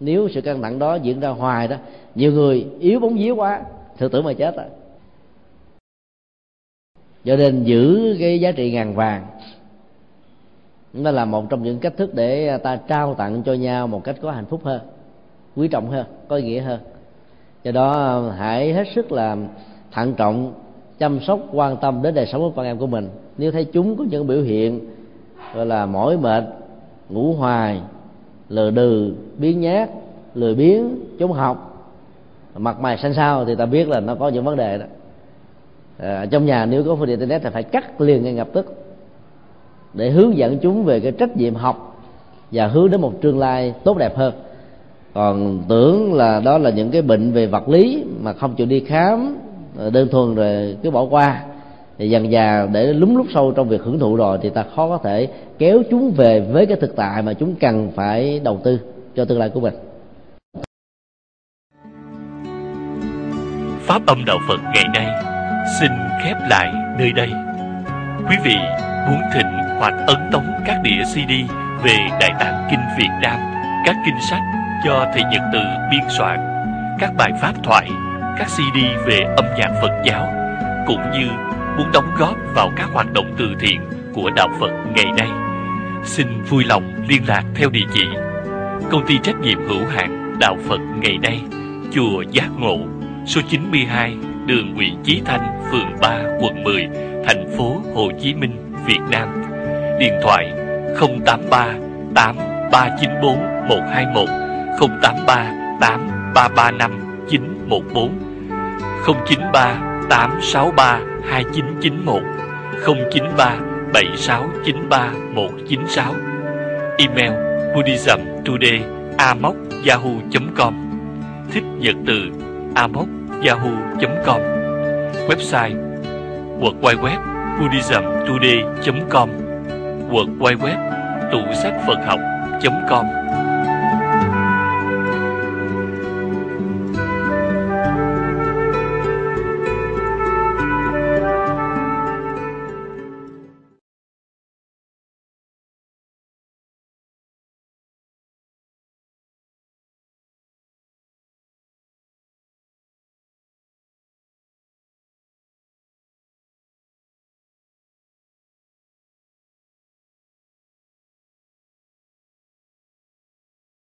Nếu sự căng thẳng đó diễn ra hoài đó, nhiều người yếu bóng vía quá, tự tử mà chết rồi. Cho nên giữ cái giá trị ngàn vàng nó là một trong những cách thức để ta trao tặng cho nhau một cách có hạnh phúc hơn, quý trọng hơn, có ý nghĩa hơn. Do đó hãy hết sức là thận trọng, chăm sóc, quan tâm đến đời sống của con em của mình. Nếu thấy chúng có những biểu hiện gọi là mỏi mệt, ngủ hoài, lờ đừ, biếng nhác, lười biếng, chống học, mặt mày xanh xao thì ta biết là nó có những vấn đề đó. À, trong nhà nếu có phương tiện internet thì phải cắt liền ngay lập tức, để hướng dẫn chúng về cái trách nhiệm học và hướng đến một tương lai tốt đẹp hơn. còn tưởng là đó là những cái bệnh về vật lý mà không chịu đi khám, đơn thuần rồi cứ bỏ qua, thì dần dà để lúng lúc sâu trong việc hưởng thụ rồi thì ta khó có thể kéo chúng về với cái thực tại mà chúng cần phải đầu tư cho tương lai của mình. Pháp âm Đạo Phật ngày nay xin khép lại nơi đây. Quý vị muốn thịnh hoặc ấn tống các đĩa xê đê về Đại Tạng Kinh Việt Nam, các kinh sách do Thầy Nhật Từ biên soạn, các bài pháp thoại, các xê đê về âm nhạc Phật giáo, cũng như muốn đóng góp vào các hoạt động từ thiện của Đạo Phật ngày nay, xin vui lòng liên lạc theo địa chỉ Công ty trách nhiệm hữu hạn Đạo Phật ngày nay, Chùa Giác Ngộ, số chín mươi hai đường Nguyễn Chí Thanh, phường ba, quận mười, thành phố Hồ Chí Minh, Việt Nam. Điện thoại không tám ba tám ba chín bốn một hai một, không tám ba tám ba ba năm chín một bốn, không chín ba tám sáu ba hai chín chín một, không chín ba bảy sáu chín ba một chín sáu. Email buddhism today a còng yahoo chấm com, Thích Nhật Từ a còng yahoo chấm com. Website www chấm buddhism today chấm com, www tủ sách phật học chấm com.